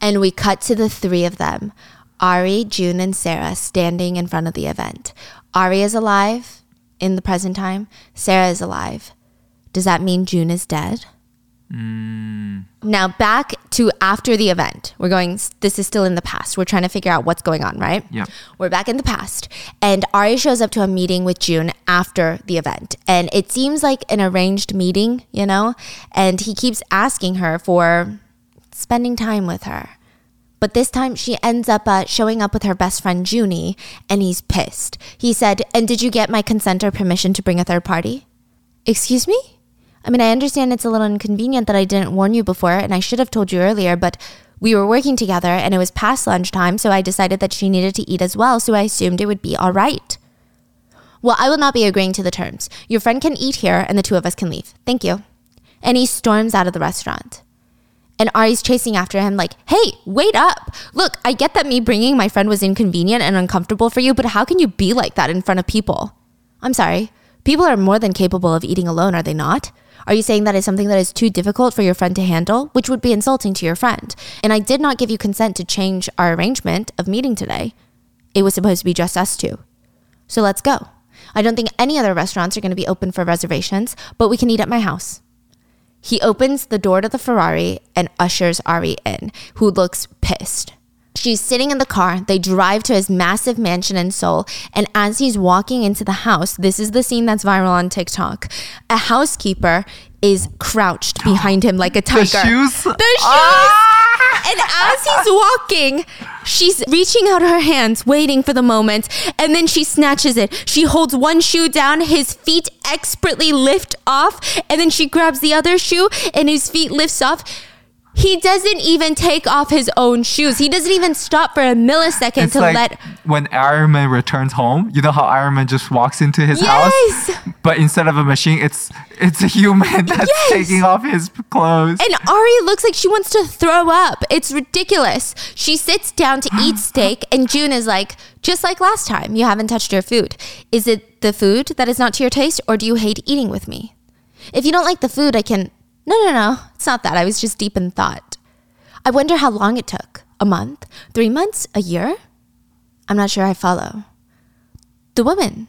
And we cut to the three of them, Ari, Jun, and Sarah, standing in front of the event. Ari is alive in the present time. Sarah is alive. Does that mean Jun is dead? Mm. Now back to after the event. We're going, this is still in the past. We're trying to figure out what's going on, right? Yeah. We're back in the past. And Ari shows up to a meeting with Jun after the event. And it seems like an arranged meeting, you know? And he keeps asking her for spending time with her. But this time she ends up uh, showing up with her best friend Junie, and he's pissed. He said, and did you get my consent or permission to bring a third party? Excuse me? I mean, I understand it's a little inconvenient that I didn't warn you before, and I should have told you earlier, but we were working together and it was past lunchtime, so I decided that she needed to eat as well, so I assumed it would be all right. Well, I will not be agreeing to the terms. Your friend can eat here and the two of us can leave. Thank you. And he storms out of the restaurant. And Ari's chasing after him like, hey, wait up. Look, I get that me bringing my friend was inconvenient and uncomfortable for you, but how can you be like that in front of people? I'm sorry. People are more than capable of eating alone, are they not? Are you saying that is something that is too difficult for your friend to handle, which would be insulting to your friend? And I did not give you consent to change our arrangement of meeting today. It was supposed to be just us two. So let's go. I don't think any other restaurants are going to be open for reservations, but we can eat at my house. He opens the door to the Ferrari and ushers Ari in, who looks pissed. She's sitting in the car. They drive to his massive mansion in Seoul. And as he's walking into the house, this is the scene that's viral on TikTok. A housekeeper is crouched behind him like a tiger. The shoes? The shoes! Ah! And as he's walking, she's reaching out her hands, waiting for the moment. And then she snatches it. She holds one shoe down. His feet expertly lift off. And then she grabs the other shoe and his feet lifts off. He doesn't even take off his own shoes. He doesn't even stop for a millisecond it's to like let... when Iron Man returns home, you know how Iron Man just walks into his yes! house? But instead of a machine, it's it's a human that's yes! taking off his clothes. And Ari looks like she wants to throw up. It's ridiculous. She sits down to eat steak, and June is like, just like last time, you haven't touched your food. Is it the food that is not to your taste, or do you hate eating with me? If you don't like the food, I can... No, no, no. It's not that. I was just deep in thought. I wonder how long it took. A month? Three months? A year? I'm not sure I follow. The woman.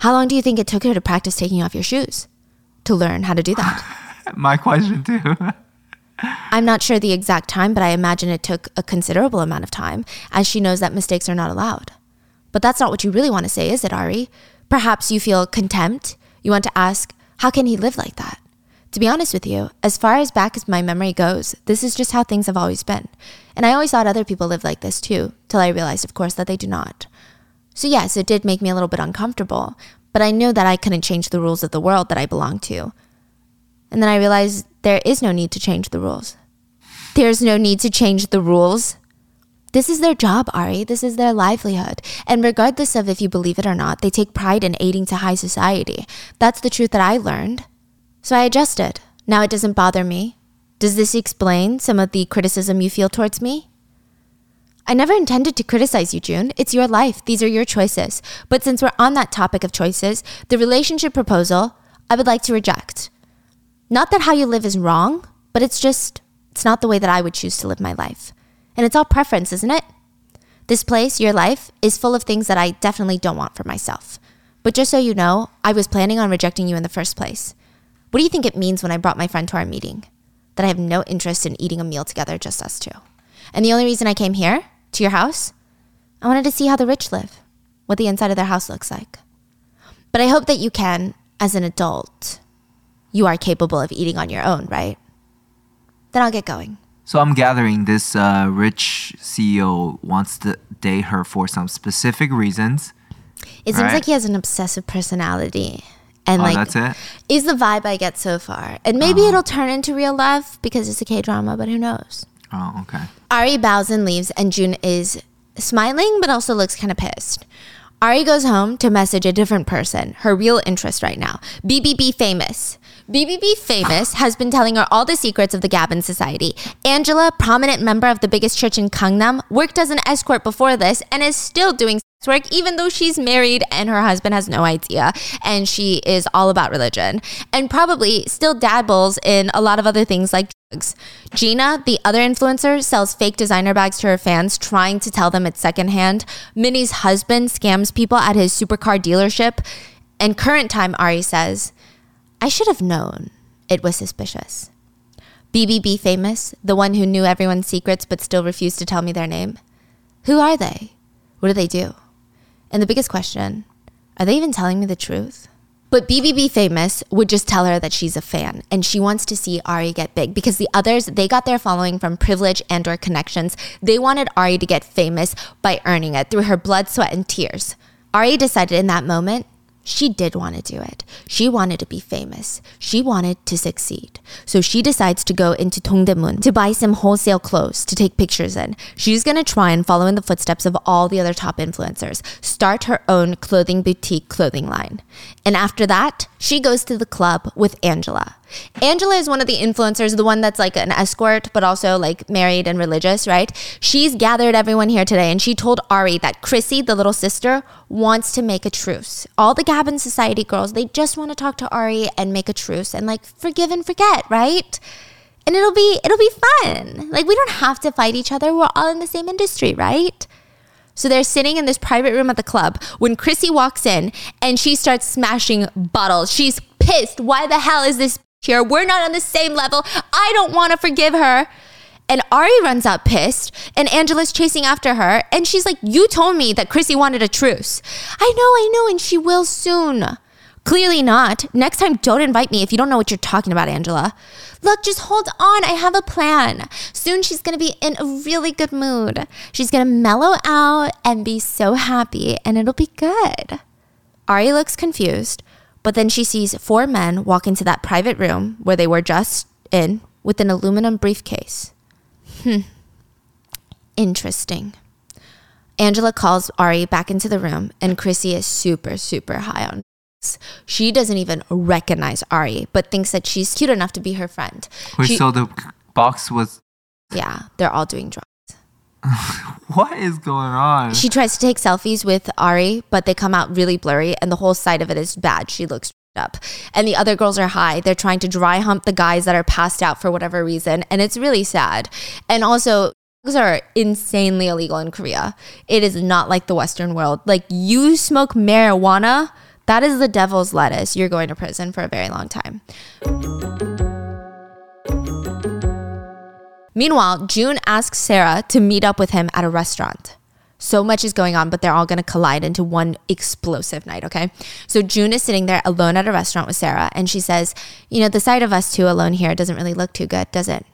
How long do you think it took her to practice taking off your shoes? To learn how to do that? My question too. I'm not sure the exact time, but I imagine it took a considerable amount of time, as she knows that mistakes are not allowed. But that's not what you really want to say, is it, Ari? Perhaps you feel contempt. You want to ask, how can he live like that? To be honest with you, as far as back as my memory goes, this is just how things have always been. And I always thought other people lived like this too, till I realized, of course, that they do not. So yes, it did make me a little bit uncomfortable, but I knew that I couldn't change the rules of the world that I belong to. And then I realized there is no need to change the rules. There's no need to change the rules. This is their job, Ari. This is their livelihood. And regardless of if you believe it or not, they take pride in aiding to high society. That's the truth that I learned. So I adjusted. Now it doesn't bother me. Does this explain some of the criticism you feel towards me? I never intended to criticize you, June. It's your life. These are your choices. But since we're on that topic of choices, the relationship proposal, I would like to reject. Not that how you live is wrong, but it's just, it's not the way that I would choose to live my life. And it's all preference, isn't it? This place, your life, is full of things that I definitely don't want for myself. But just so you know, I was planning on rejecting you in the first place. What do you think it means when I brought my friend to our meeting? That I have no interest in eating a meal together, just us two. And the only reason I came here, to your house, I wanted to see how the rich live, what the inside of their house looks like. But I hope that you can, as an adult, you are capable of eating on your own, right? Then I'll get going. So I'm gathering this uh, rich C E O wants to date her for some specific reasons. It seems right? Like he has an obsessive personality. And oh, like, that's it? Is the vibe I get so far. And maybe oh. it'll turn into real love because it's a K-drama, but who knows? Oh, okay. Ari bows and leaves, and Jun is smiling, but also looks kind of pissed. Ari goes home to message a different person, her real interest right now, B B B Famous. B B B Famous has been telling her all the secrets of the Gabin Society. Angela, prominent member of the biggest church in Gangnam, worked as an escort before this and is still doing work, even though she's married and her husband has no idea, and she is all about religion and probably still dabbles in a lot of other things like drugs. Gina, the other influencer, sells fake designer bags to her fans, trying to tell them it's secondhand. Minnie's husband scams people at his supercar dealership. And current time, Ari says, I should have known it was suspicious. B B B Famous, the one who knew everyone's secrets but still refused to tell me their name. Who are they? What do they do? And the biggest question, are they even telling me the truth? But B B B Famous would just tell her that she's a fan and she wants to see Ari get big because the others, they got their following from privilege and or connections. They wanted Ari to get famous by earning it through her blood, sweat, and tears. Ari decided in that moment, she did want to do it. She wanted to be famous. She wanted to succeed. So she decides to go into Dongdaemun to buy some wholesale clothes to take pictures in. She's going to try and follow in the footsteps of all the other top influencers, start her own clothing boutique clothing line. And after that, she goes to the club with Angela. Angela is one of the influencers, the one that's like an escort, but also like married and religious, right? She's gathered everyone here today, and she told Ari that Chrissy, the little sister, wants to make a truce. All the Gabin Society girls, they just want to talk to Ari and make a truce and like forgive and forget, right? And it'll be, it'll be fun. Like, we don't have to fight each other. We're all in the same industry, right? So they're sitting in this private room at the club when Chrissy walks in and she starts smashing bottles. She's pissed. Why the hell is this here? We're not on the same level. I don't want to forgive her. And Ari runs out pissed, and Angela's chasing after her, and she's like, you told me that Chrissy wanted a truce. I know, I know, and she will soon. Clearly not. Next time, don't invite me if you don't know what you're talking about, Angela. Look, just hold on. I have a plan. Soon she's going to be in a really good mood. She's going to mellow out and be so happy, and it'll be good. Ari looks confused. But then she sees four men walk into that private room where they were just in with an aluminum briefcase. Hmm. Interesting. Angela calls Ari back into the room, and Chrissy is super, super high on drugs. She doesn't even recognize Ari, but thinks that she's cute enough to be her friend. Wait, she, so the box was... Yeah, they're all doing drugs. What is going on? She tries to take selfies with Ari, but they come out really blurry, and the whole side of it is bad. She looks up. And the other girls are high. They're trying to dry hump the guys that are passed out for whatever reason, and it's really sad. And also, drugs are insanely illegal in Korea. It is not like the Western world. Like, you smoke marijuana, that is the devil's lettuce. You're going to prison for a very long time. Meanwhile, Jun asks Sarah to meet up with him at a restaurant. So much is going on, but they're all going to collide into one explosive night, okay? So Jun is sitting there alone at a restaurant with Sarah, and she says, you know, the sight of us two alone here doesn't really look too good, does it?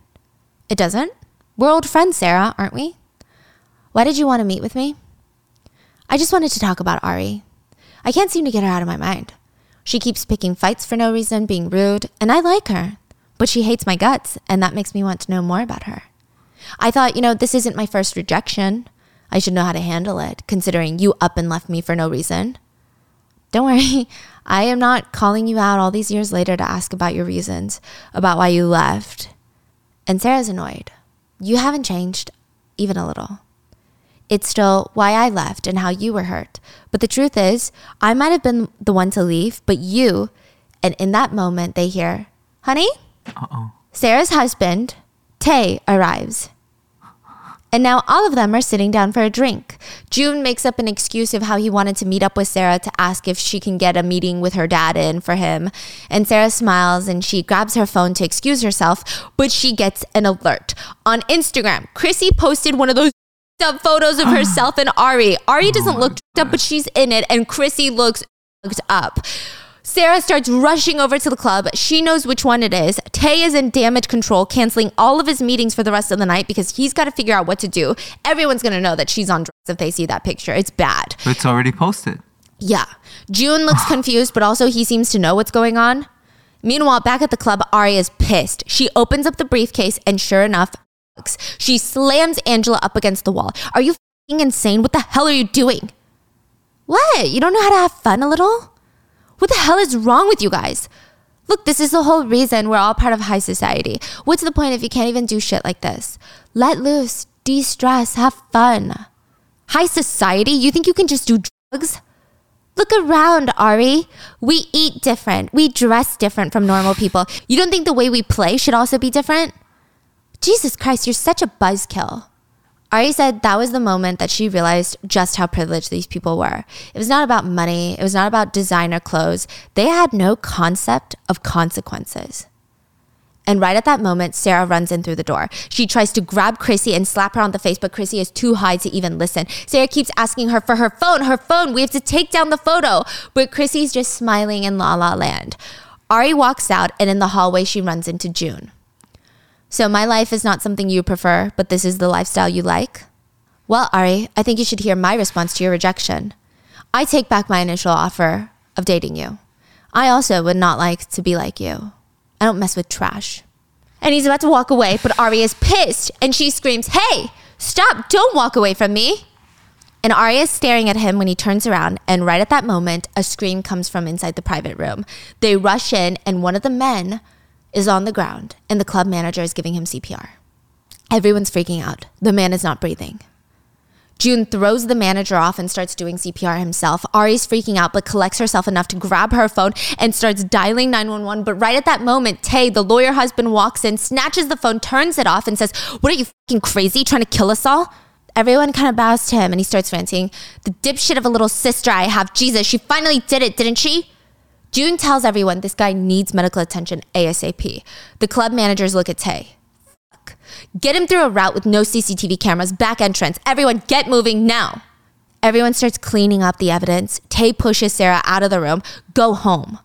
It doesn't? We're old friends, Sarah, aren't we? Why did you want to meet with me? I just wanted to talk about Ari. I can't seem to get her out of my mind. She keeps picking fights for no reason, being rude, and I like her. But she hates my guts, and that makes me want to know more about her. I thought, you know, this isn't my first rejection. I should know how to handle it, considering you up and left me for no reason. Don't worry, I am not calling you out all these years later to ask about your reasons, about why you left. And Sarah's annoyed. You haven't changed, even a little. It's still why I left and how you were hurt. But the truth is, I might have been the one to leave, but you, and in that moment they hear, honey? Uh-oh. Sarah's husband, Tay, arrives. And now all of them are sitting down for a drink. June makes up an excuse of how he wanted to meet up with Sarah to ask if she can get a meeting with her dad in for him. And Sarah smiles and she grabs her phone to excuse herself, but she gets an alert. On Instagram, Chrissy posted one of those up photos of herself and Ari. Ari doesn't look up, but she's in it, and Chrissy looks up. Sarah starts rushing over to the club. She knows which one it is. Tay is in damage control, canceling all of his meetings for the rest of the night because he's got to figure out what to do. Everyone's going to know that she's on drugs if they see that picture. It's bad. It's already posted. Yeah. June looks confused, but also he seems to know what's going on. Meanwhile, back at the club, Ari is pissed. She opens up the briefcase and sure enough, she slams Angela up against the wall. Are you f***ing insane? What the hell are you doing? What? You don't know how to have fun a little? What the hell is wrong with you guys? Look, this is the whole reason we're all part of high society. What's the point if you can't even do shit like this? Let loose, de-stress, have fun. High society? You think you can just do drugs? Look around, Ari. We eat different. We dress different from normal people. You don't think the way we play should also be different? Jesus Christ, you're such a buzzkill. Ari said that was the moment that she realized just how privileged these people were. It was not about money. It was not about designer clothes. They had no concept of consequences. And right at that moment, Sarah runs in through the door. She tries to grab Chrissy and slap her on the face, but Chrissy is too high to even listen. Sarah keeps asking her for her phone, her phone. We have to take down the photo. But Chrissy's just smiling in La La Land. Ari walks out, and in the hallway, she runs into June. So my life is not something you prefer, but this is the lifestyle you like? Well, Ari, I think you should hear my response to your rejection. I take back my initial offer of dating you. I also would not like to be like you. I don't mess with trash. And he's about to walk away, but Ari is pissed, and she screams, hey, stop, don't walk away from me. And Ari is staring at him when he turns around, and right at that moment, a scream comes from inside the private room. They rush in, and one of the men is on the ground, and the club manager is giving him C P R. Everyone's freaking out. The man is not breathing. June throws the manager off and starts doing C P R himself. Ari's freaking out, but collects herself enough to grab her phone and starts dialing nine one one. But right at that moment, Tay, the lawyer husband, walks in, snatches the phone, turns it off, and says, what are you fucking crazy, trying to kill us all? Everyone kind of bows to him, and he starts ranting, the dipshit of a little sister I have. Jesus, she finally did it, didn't she? June tells everyone this guy needs medical attention ASAP. The club managers look at Tay. Get him through a route with no C C T V cameras, back entrance. Everyone get moving now. Everyone starts cleaning up the evidence. Tay pushes Sarah out of the room. Go home.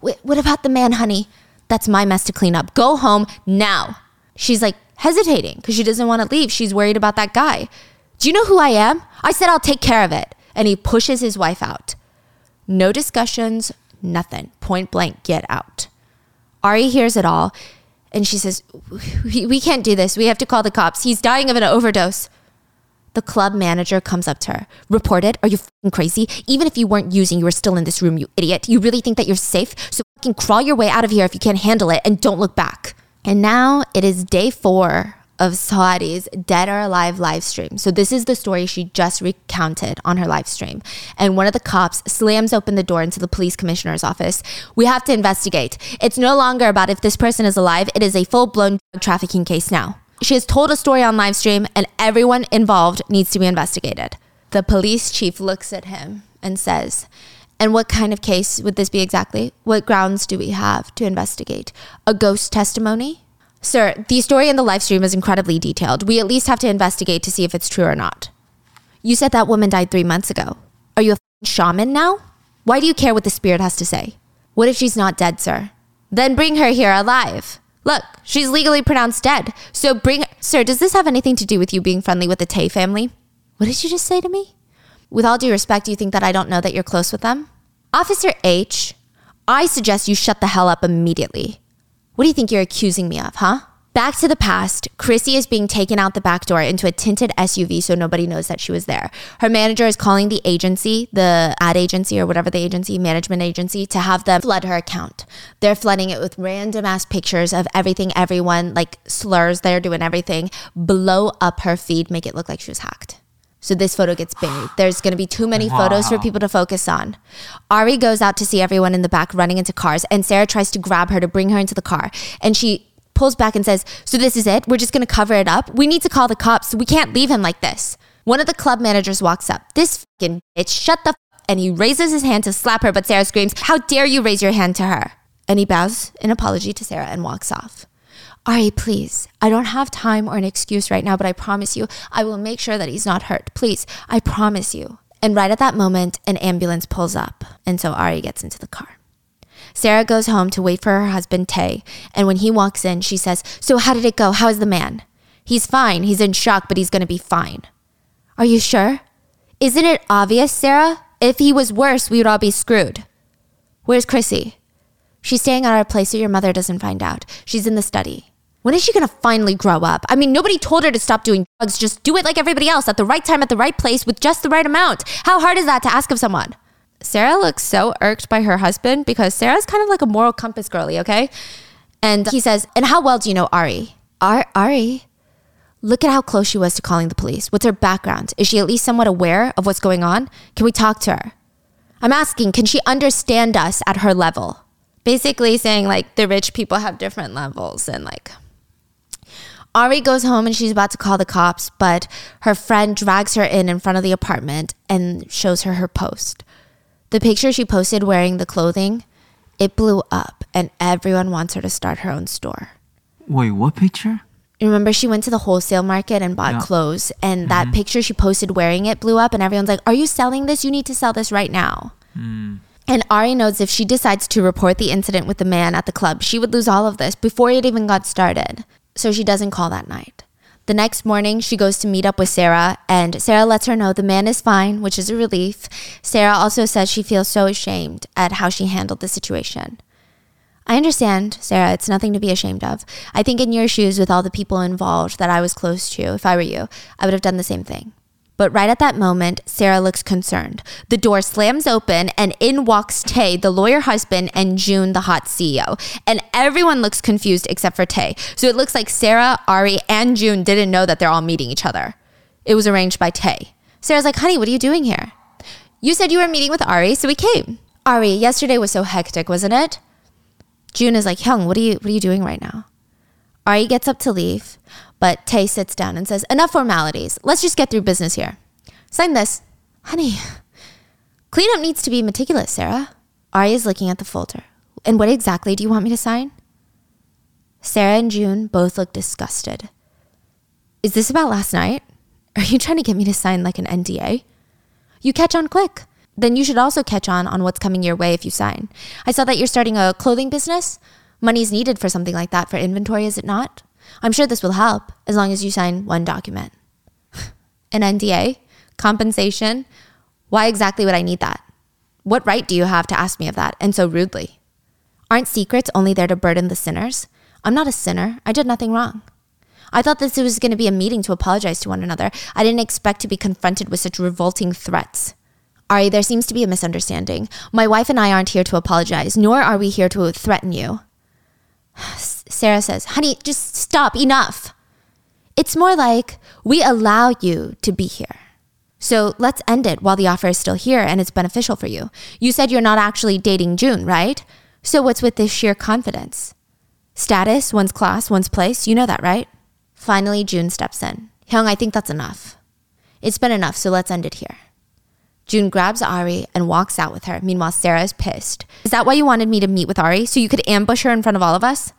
Wait, what about the man, honey? That's my mess to clean up. Go home now. She's like hesitating because she doesn't want to leave. She's worried about that guy. Do you know who I am? I said I'll take care of it. And he pushes his wife out. No discussions, nothing. Point blank, get out. Ari hears it all. And she says, we, we can't do this. We have to call the cops. He's dying of an overdose. The club manager comes up to her. Report it? Are you fucking crazy? Even if you weren't using, you were still in this room, you idiot. You really think that you're safe? So fucking crawl your way out of here if you can't handle it and don't look back. And now it is day four of Saudi's Dead or Alive live stream. So this is the story she just recounted on her live stream. And one of the cops slams open the door into the police commissioner's office. We have to investigate. It's no longer about if this person is alive. It is a full-blown drug trafficking case now. She has told a story on live stream and everyone involved needs to be investigated. The police chief looks at him and says, and what kind of case would this be exactly? What grounds do we have to investigate? A ghost testimony? Sir, the story in the live stream is incredibly detailed. We at least have to investigate to see if it's true or not. You said that woman died three months ago. Are you a f***ing shaman now? Why do you care what the spirit has to say? What if she's not dead, sir? Then bring her here alive. Look, she's legally pronounced dead. So bring her. Sir, does this have anything to do with you being friendly with the Tay family? What did you just say to me? With all due respect, do you think that I don't know that you're close with them? Officer H, I suggest you shut the hell up immediately. What do you think you're accusing me of, huh? Back to the past, Chrissy is being taken out the back door into a tinted S U V so nobody knows that she was there. Her manager is calling the agency, the ad agency or whatever the agency, management agency, to have them flood her account. They're flooding it with random ass pictures of everything, everyone, like slurs, they're doing everything, blow up her feed, make it look like she was hacked. So this photo gets buried. There's going to be too many wow. photos for people to focus on. Ari goes out to see everyone in the back running into cars, and Sarah tries to grab her to bring her into the car. And she pulls back and says, so this is it? We're just going to cover it up? We need to call the cops. We can't leave him like this. One of the club managers walks up. This fucking bitch, shut the f-. And he raises his hand to slap her, but Sarah screams, how dare you raise your hand to her? And he bows an apology to Sarah and walks off. Ari, please, I don't have time or an excuse right now, but I promise you, I will make sure that he's not hurt. Please, I promise you. And right at that moment, an ambulance pulls up. And so Ari gets into the car. Sarah goes home to wait for her husband, Tay. And when he walks in, she says, so how did it go? How is the man? He's fine. He's in shock, but he's going to be fine. Are you sure? Isn't it obvious, Sarah? If he was worse, we would all be screwed. Where's Chrissy? She's staying at our place so your mother doesn't find out. She's in the study. When is she going to finally grow up? I mean, nobody told her to stop doing drugs. Just do it like everybody else at the right time, at the right place, with just the right amount. How hard is that to ask of someone? Sarah looks so irked by her husband because Sarah's kind of like a moral compass girly, okay? And he says, and how well do you know Ari? Ar- Ari? Look at how close she was to calling the police. What's her background? Is she at least somewhat aware of what's going on? Can we talk to her? I'm asking, can she understand us at her level? Basically saying like the rich people have different levels and like... Ari goes home and she's about to call the cops, but her friend drags her in in front of the apartment and shows her her post. The picture she posted wearing the clothing, it blew up and everyone wants her to start her own store. Wait, what picture? Remember, she went to the wholesale market and bought yeah. clothes, and mm-hmm. that picture she posted wearing it blew up and everyone's like, are you selling this? You need to sell this right now. Mm. And Ari knows if she decides to report the incident with the man at the club, she would lose all of this before it even got started. So she doesn't call that night. The next morning, she goes to meet up with Sarah, and Sarah lets her know the man is fine, which is a relief. Sarah also says she feels so ashamed at how she handled the situation. I understand, Sarah, it's nothing to be ashamed of. I think in your shoes, with all the people involved that I was close to, if I were you, I would have done the same thing. But right at that moment, Sarah looks concerned. The door slams open and in walks Tay, the lawyer husband, and Jun, the hot C E O. And everyone looks confused except for Tay. So it looks like Sarah, Ari, and Jun didn't know that they're all meeting each other. It was arranged by Tay. Sarah's like, honey, what are you doing here? You said you were meeting with Ari, so we came. Ari, yesterday was so hectic, wasn't it? Jun is like, Hyung, what are you, what are you doing right now? Ari gets up to leave, but Tay sits down and says, enough formalities. Let's just get through business here. Sign this. Honey, cleanup needs to be meticulous, Sarah. Ari is looking at the folder. And what exactly do you want me to sign? Sarah and Jun both look disgusted. Is this about last night? Are you trying to get me to sign like an N D A? You catch on quick. Then you should also catch on on what's coming your way if you sign. I saw that you're starting a clothing business. Money's needed for something like that for inventory, is it not? I'm sure this will help as long as you sign one document. An N D A? Compensation? Why exactly would I need that? What right do you have to ask me of that and so rudely? Aren't secrets only there to burden the sinners? I'm not a sinner. I did nothing wrong. I thought this was going to be a meeting to apologize to one another. I didn't expect to be confronted with such revolting threats. Ari, there seems to be a misunderstanding. My wife and I aren't here to apologize, nor are we here to threaten you. Sarah says, honey, just stop, enough. It's more like we allow you to be here. So let's end it while the offer is still here and it's beneficial for you. You said you're not actually dating June, right? So what's with this sheer confidence? Status, one's class, one's place, you know that, right? Finally, June steps in. Hyung, I think that's enough. It's been enough, so let's end it here. June grabs Ari and walks out with her. Meanwhile, Sarah is pissed. Is that why you wanted me to meet with Ari? So you could ambush her in front of all of us?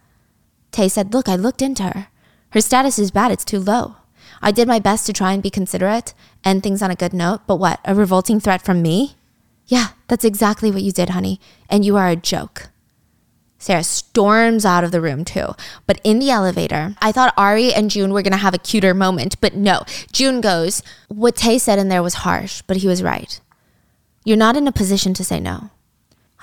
Tay said, look, I looked into her. Her status is bad. It's too low. I did my best to try and be considerate, end things on a good note. But what, a revolting threat from me? Yeah, that's exactly what you did, honey. And you are a joke. Sarah storms out of the room too. But in the elevator, I thought Ari and June were going to have a cuter moment, but no. June goes, what Tay said in there was harsh, but he was right. You're not in a position to say no.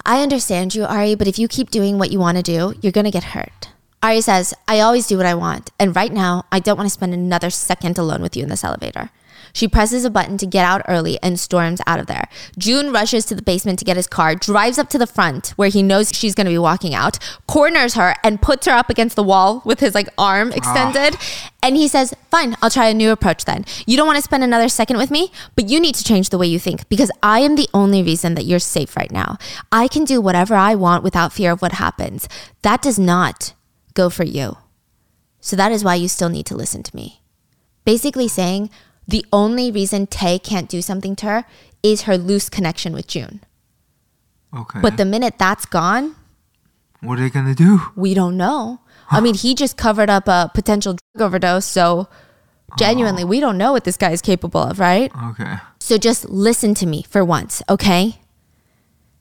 I understand you, Ari, but if you keep doing what you want to do, you're going to get hurt. Ari says, I always do what I want. And right now, I don't want to spend another second alone with you in this elevator. She presses a button to get out early and storms out of there. June rushes to the basement to get his car, drives up to the front where he knows she's going to be walking out, corners her and puts her up against the wall with his like arm extended. Ah. And he says, fine, I'll try a new approach then. You don't want to spend another second with me, but you need to change the way you think because I am the only reason that you're safe right now. I can do whatever I want without fear of what happens. That does not go for you. So that is why you still need to listen to me. Basically saying, the only reason Tay can't do something to her is her loose connection with June. Okay. But the minute that's gone... what are they going to do? We don't know. I mean, he just covered up a potential drug overdose, so genuinely, oh. we don't know what this guy is capable of, right? Okay. So just listen to me for once, okay?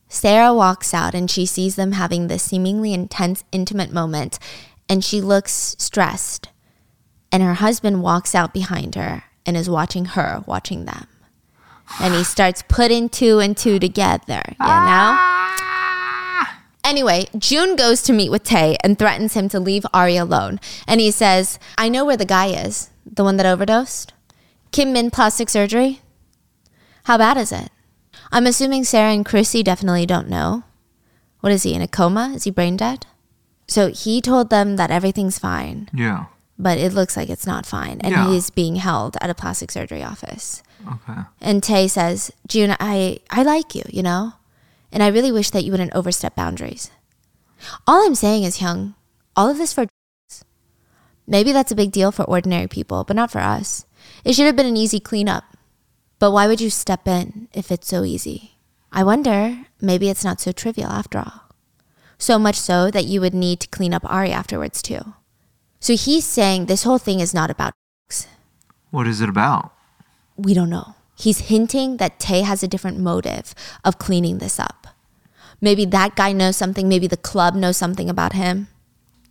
Sarah walks out and she sees them having this seemingly intense, intimate moment, and she looks stressed. And her husband walks out behind her and is watching her, watching them. And he starts putting two and two together, you know? Ah! Anyway, June goes to meet with Tay and threatens him to leave Ari alone. And he says, I know where the guy is, the one that overdosed. Kim Min plastic surgery. How bad is it? I'm assuming Sarah and Chrissy definitely don't know. What is he, in a coma? Is he brain dead? So he told them that everything's fine. Yeah. but it looks like it's not fine. And no. he's being held at a plastic surgery office. Okay. And Tay says, June, I, I like you, you know? And I really wish that you wouldn't overstep boundaries. All I'm saying is, Hyung, all of this for maybe that's a big deal for ordinary people, but not for us. It should have been an easy cleanup. But why would you step in if it's so easy? I wonder, maybe it's not so trivial after all. So much so that you would need to clean up Ari afterwards too. So he's saying this whole thing is not about drugs. What is it about? We don't know. He's hinting that Tay has a different motive of cleaning this up. Maybe that guy knows something. Maybe the club knows something about him.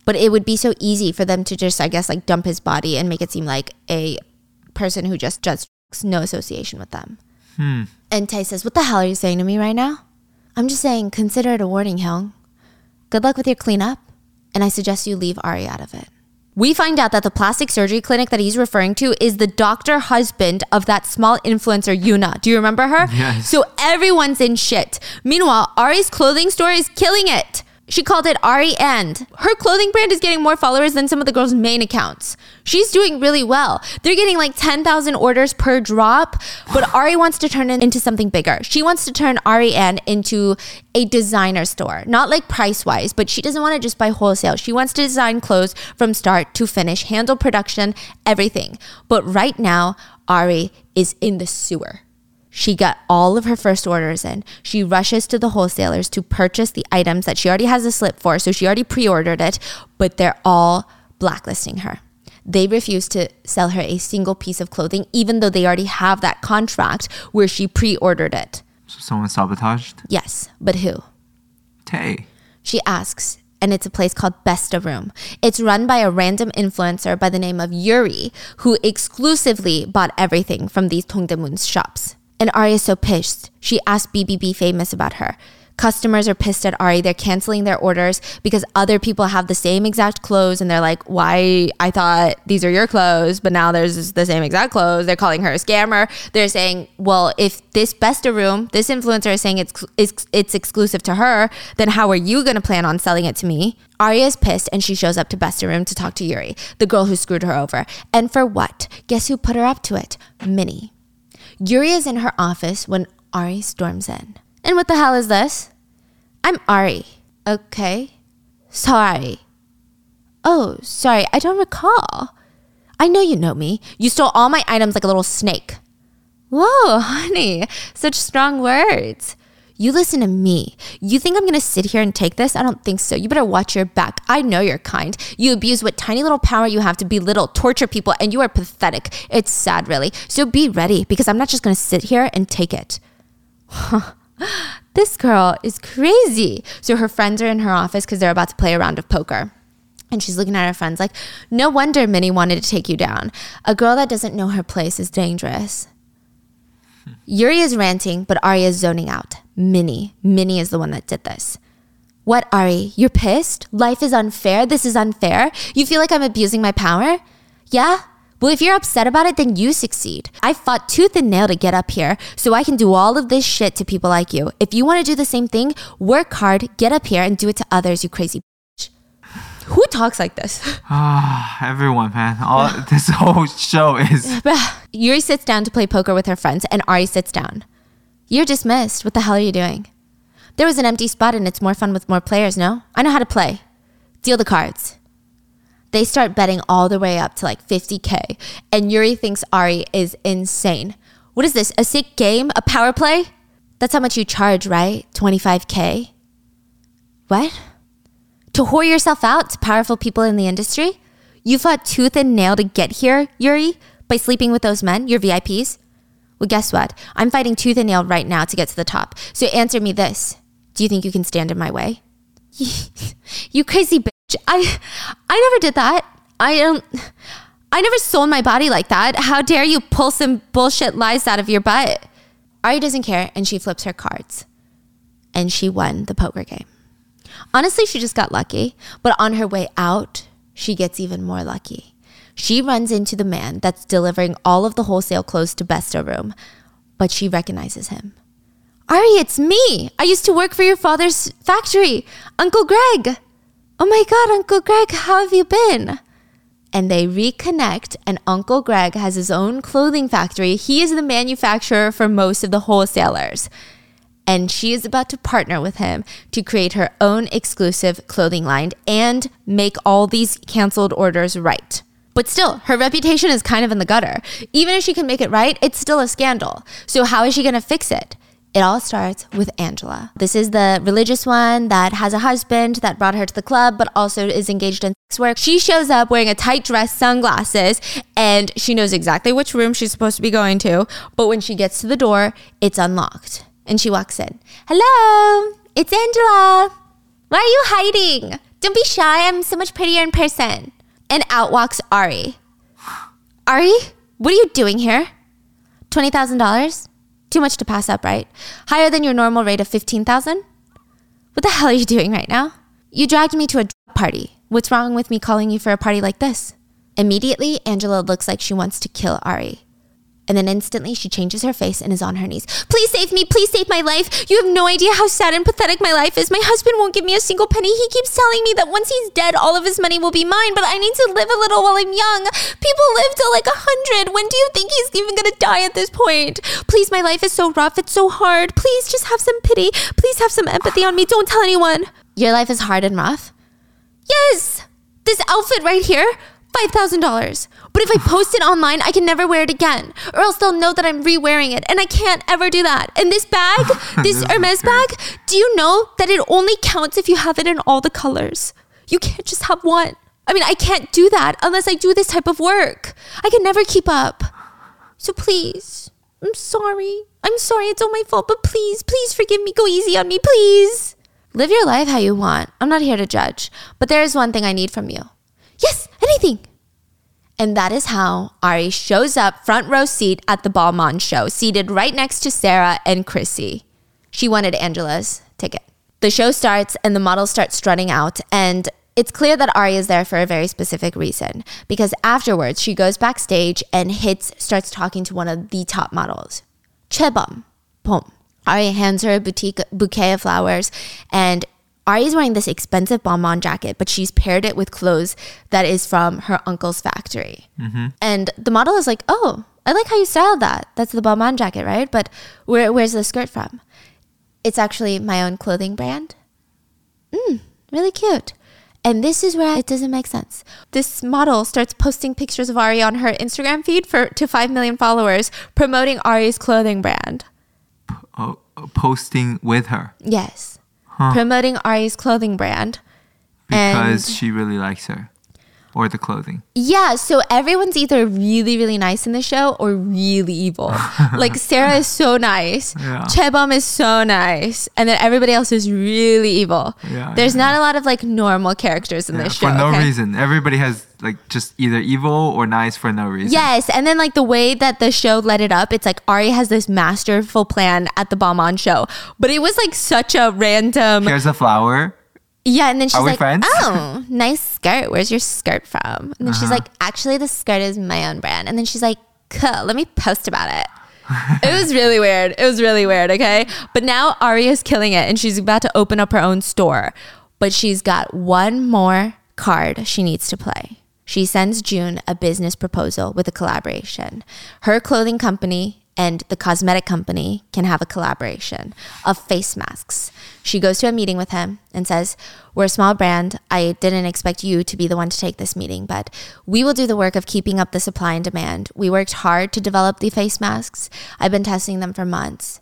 But it would be so easy for them to just, I guess, like dump his body and make it seem like a person who just does drugs, no association with them. Hmm. And Tay says, what the hell are you saying to me right now? I'm just saying, consider it a warning, Hyung. Good luck with your cleanup, and I suggest you leave Ari out of it. We find out that the plastic surgery clinic that he's referring to is the doctor husband of that small influencer, Yuna. Do you remember her? Yes. So everyone's in shit. Meanwhile, Ari's clothing store is killing it. She called it Ari and. Her clothing brand is getting more followers than some of the girls' main accounts. She's doing really well. They're getting like ten thousand orders per drop, but Ari wants to turn it into something bigger. She wants to turn Ari and into a designer store, not like price-wise, but she doesn't want to just buy wholesale. She wants to design clothes from start to finish, handle production, everything. But right now, Ari is in the sewer. She got all of her first orders in. She rushes to the wholesalers to purchase the items that she already has a slip for, so she already pre-ordered it, but they're all blacklisting her. They refuse to sell her a single piece of clothing, even though they already have that contract where she pre-ordered it. So someone sabotaged? Yes, but who? Tay. She asks, and it's a place called Besta Room. It's run by a random influencer by the name of Yuri, who exclusively bought everything from these Dongdaemun shops. And Ari is so pissed. She asked B B B Famous about her. Customers are pissed at Ari. They're canceling their orders because other people have the same exact clothes. And they're like, why? I thought these are your clothes, but now there's the same exact clothes. They're calling her a scammer. They're saying, well, if this Besta Room, this influencer is saying it's, it's, it's exclusive to her, then how are you going to plan on selling it to me? Ari is pissed and she shows up to Besta Room to talk to Yuri, the girl who screwed her over. And for what? Guess who put her up to it? Minnie. Yuri is in her office when Ari storms in. And what the hell is this? I'm Ari. Okay. Sorry. Oh, sorry. I don't recall. I know you know me. You stole all my items like a little snake. Whoa, honey. Such strong words. You listen to me. You think I'm going to sit here and take this? I don't think so. You better watch your back. I know you're kind. You abuse what tiny little power you have to belittle, torture people, and you are pathetic. It's sad, really. So be ready, because I'm not just going to sit here and take it. This girl is crazy. So her friends are in her office because they're about to play a round of poker. And she's looking at her friends like, no wonder Minnie wanted to take you down. A girl that doesn't know her place is dangerous. Yuri is ranting, but Ari is zoning out. Minnie. Minnie is the one that did this. What, Ari? You're pissed? Life is unfair? This is unfair? You feel like I'm abusing my power? Yeah? Well, if you're upset about it, then you succeed. I fought tooth and nail to get up here, so I can do all of this shit to people like you. If you want to do the same thing, work hard, get up here, and do it to others, you crazy bitch. Who talks like this? Ah, oh, everyone, man. All, this whole show is... Yuri sits down to play poker with her friends, and Ari sits down. You're dismissed. What the hell are you doing? There was an empty spot, and it's more fun with more players, no? I know how to play. Deal the cards. They start betting all the way up to like fifty K, and Yuri thinks Ari is insane. What is this, a sick game? A power play? That's how much you charge, right? twenty-five K? What? To whore yourself out to powerful people in the industry? You fought tooth and nail to get here, Yuri, by sleeping with those men, your V I Ps? Well, guess what? I'm fighting tooth and nail right now to get to the top. So answer me this. Do you think you can stand in my way? You crazy bitch. I I never did that. I don't... I never sold my body like that. How dare you pull some bullshit lies out of your butt? Ari doesn't care, and she flips her cards. And she won the poker game. Honestly, she just got lucky. But on her way out, she gets even more lucky. She runs into the man that's delivering all of the wholesale clothes to Besta Room, but she recognizes him. Ari, it's me. I used to work for your father's factory. Uncle Greg. Oh my God, Uncle Greg, how have you been? and they reconnect, and Uncle Greg has his own clothing factory. He is the manufacturer for most of the wholesalers. And she is about to partner with him to create her own exclusive clothing line and make all these canceled orders right. But still, her reputation is kind of in the gutter. Even if she can make it right, it's still a scandal. So how is she going to fix it? It all starts with Angela. This is the religious one that has a husband that brought her to the club, but also is engaged in sex work. She shows up wearing a tight dress, sunglasses, and she knows exactly which room she's supposed to be going to. But when she gets to the door, it's unlocked. And she walks in. Hello, it's Angela. Why are you hiding? Don't be shy. I'm so much prettier in person. And out walks Ari. Ari, what are you doing here? twenty thousand dollars? Too much to pass up, right? Higher than your normal rate of fifteen thousand dollars? What the hell are you doing right now? You dragged me to a party. What's wrong with me calling you for a party like this? Immediately, Angela looks like she wants to kill Ari. And then instantly she changes her face and is on her knees. Please save me. Please save my life. You have no idea how sad and pathetic my life is. My husband won't give me a single penny. He keeps telling me that once he's dead, all of his money will be mine. But I need to live a little while I'm young. People live till like a hundred. When do you think he's even going to die at this point? Please, my life is so rough. It's so hard. Please just have some pity. Please have some empathy on me. Don't tell anyone. Your life is hard and rough? Yes. This outfit right here. five thousand dollars. But if I post it online, I can never wear it again, or else they'll know that I'm re-wearing it, and I can't ever do that. And this bag, this Hermès bag, do you know that it only counts if you have it in all the colors? You can't just have one. I mean, I can't do that unless I do this type of work. I can never keep up. So please, I'm sorry. I'm sorry, it's all my fault, but please, please forgive me. Go easy on me, please. Live your life how you want. I'm not here to judge, but there is one thing I need from you. Yes, anything. And that is how Ari shows up front row seat at the Balmain show, seated right next to Sarah and Chrissy. She wanted Angela's ticket. The show starts and the models start strutting out, and it's clear that Ari is there for a very specific reason, because afterwards she goes backstage and hits, starts talking to one of the top models. Chae-bom. Boom. Ari hands her a boutique, bouquet of flowers, and Ari is wearing this expensive Balmain jacket, but she's paired it with clothes that is from her uncle's factory. Mm-hmm. And the model is like, oh, I like how you styled that. That's the Balmain jacket, right? But where, where's the skirt from? It's actually my own clothing brand. Mm, really cute. And this is where it doesn't make sense. This model starts posting pictures of Ari on her Instagram feed for to five million followers, promoting Ari's clothing brand. P- oh, posting with her? Yes. Huh. Promoting Ari's clothing brand. Because and she really likes her. Or the clothing. Yeah, so everyone's either really, really nice in the show or really evil. Like Sarah is so nice. Yeah. Chae-bom is so nice. And then everybody else is really evil. Yeah, There's yeah, not yeah. a lot of like normal characters in yeah, this show. For no okay? reason. Everybody has like just either evil or nice for no reason. Yes, and then like the way that the show let it up, it's like Ari has this masterful plan at the Balmain show. But it was like such a random... Here's a flower. Yeah, and then she's like, friends? oh, nice skirt. Where's your skirt from? And then uh-huh. she's like, actually, the skirt is my own brand. And then she's like, cool, let me post about it. It was really weird. It was really weird, okay? But now Ari is killing it, and she's about to open up her own store. But she's got one more card she needs to play. She sends Jun a business proposal with a collaboration. Her clothing company and the cosmetic company can have a collaboration of face masks. She goes to a meeting with him and says, we're a small brand. I didn't expect you to be the one to take this meeting, but we will do the work of keeping up the supply and demand. We worked hard to develop the face masks. I've been testing them for months.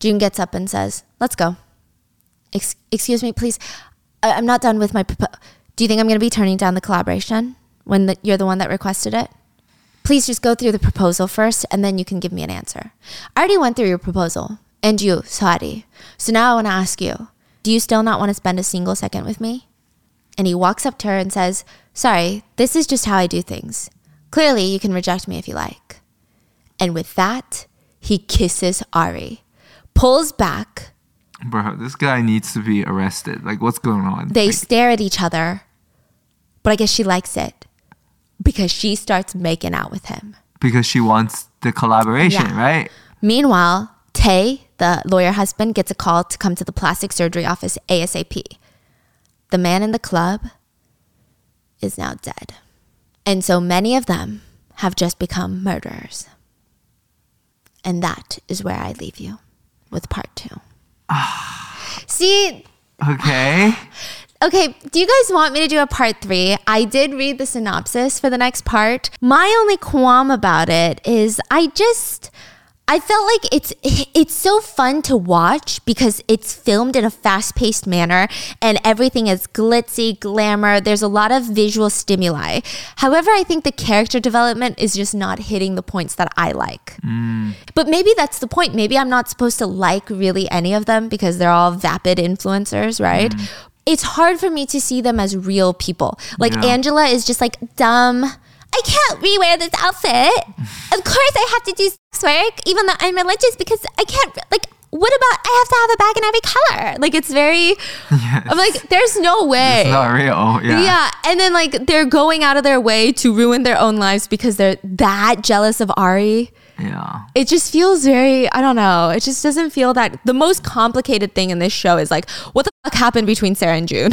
June gets up and says, let's go. Ex- excuse me, please. I- I'm not done with my proposal. Do you think I'm going to be turning down the collaboration when the- you're the one that requested it? Please just go through the proposal first, and then you can give me an answer. I already went through your proposal, and you, Sari. So now I want to ask you, do you still not want to spend a single second with me? And he walks up to her and says, sorry, this is just how I do things. Clearly, you can reject me if you like. And with that, he kisses Ari, pulls back. Bro, this guy needs to be arrested. Like, what's going on? They like- stare at each other, but I guess she likes it. Because she starts making out with him. Because she wants the collaboration, yeah. right? Meanwhile, Tay, the lawyer husband, gets a call to come to the plastic surgery office ASAP. The man in the club is now dead. And so many of them have just become murderers. And that is where I leave you with part two. See? Okay. Okay, do you guys want me to do a part three? I did read the synopsis for the next part. My only qualm about it is I just... I felt like it's it's so fun to watch because it's filmed in a fast-paced manner and everything is glitzy, glamour. There's a lot of visual stimuli. However, I think the character development is just not hitting the points that I like. Mm. But maybe that's the point. Maybe I'm not supposed to like really any of them because they're all vapid influencers, right? Mm. It's hard for me to see them as real people. Like yeah. Angela is just like dumb. I can't rewear this outfit. Of course I have to do sex work, even though I'm religious, because I can't, like, what about I have to have a bag in every color? Like, it's very, yes. I'm like, there's no way. It's not real, yeah. Yeah, and then, like, they're going out of their way to ruin their own lives because they're that jealous of Ari. Yeah. It just feels very, I don't know, it just doesn't feel that, the most complicated thing in this show is, like, what the fuck happened between Sarah and June?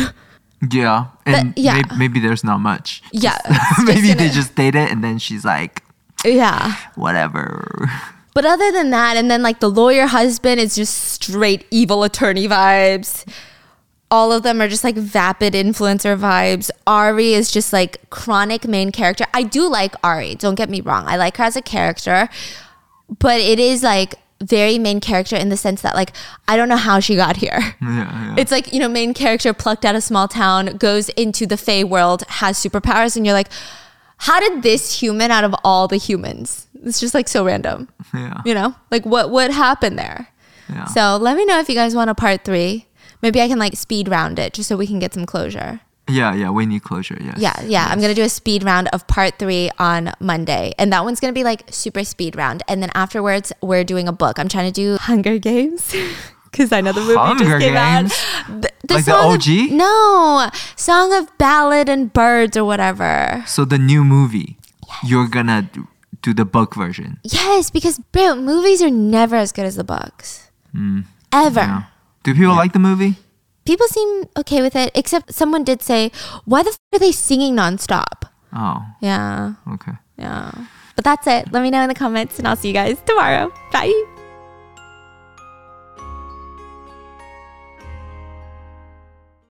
Yeah, and but, yeah. Maybe, maybe there's not much. Yeah. Just, maybe just they just date it and then she's like, yeah, whatever. But other than that, and then like the lawyer husband is just straight evil attorney vibes. All of them are just like vapid influencer vibes. Ari is just like chronic main character. I do like Ari, don't get me wrong. I like her as a character, but it is like very main character in the sense that like I don't know how she got here. Yeah, yeah. It's like, you know, main character plucked out of small town, goes into the fae world, has superpowers, and you're like, how did this human out of all the humans? It's just like so random. Yeah. You know, like what what happened there? Yeah. So let me know if you guys want a part three. Maybe I can like speed round it just so we can get some closure. Yeah, yeah, we need closure, yes. Yeah, yeah, yes. I'm going to do a speed round of part three on Monday. And that one's going to be like super speed round. And then afterwards, we're doing a book. I'm trying to do Hunger Games because I know the movie Hunger just came Games? Out. The, the like the O G? Of, no, Song of Ballad and Birds or whatever. So the new movie, yes. You're going to do the book version. Yes, because bro, movies are never as good as the books. Mm. Ever. Yeah. Do people yeah. like the movie? People seem okay with it, except someone did say, why the f*** are they singing nonstop? Oh. Yeah. Okay. Yeah. But that's it. Let me know in the comments, and I'll see you guys tomorrow. Bye.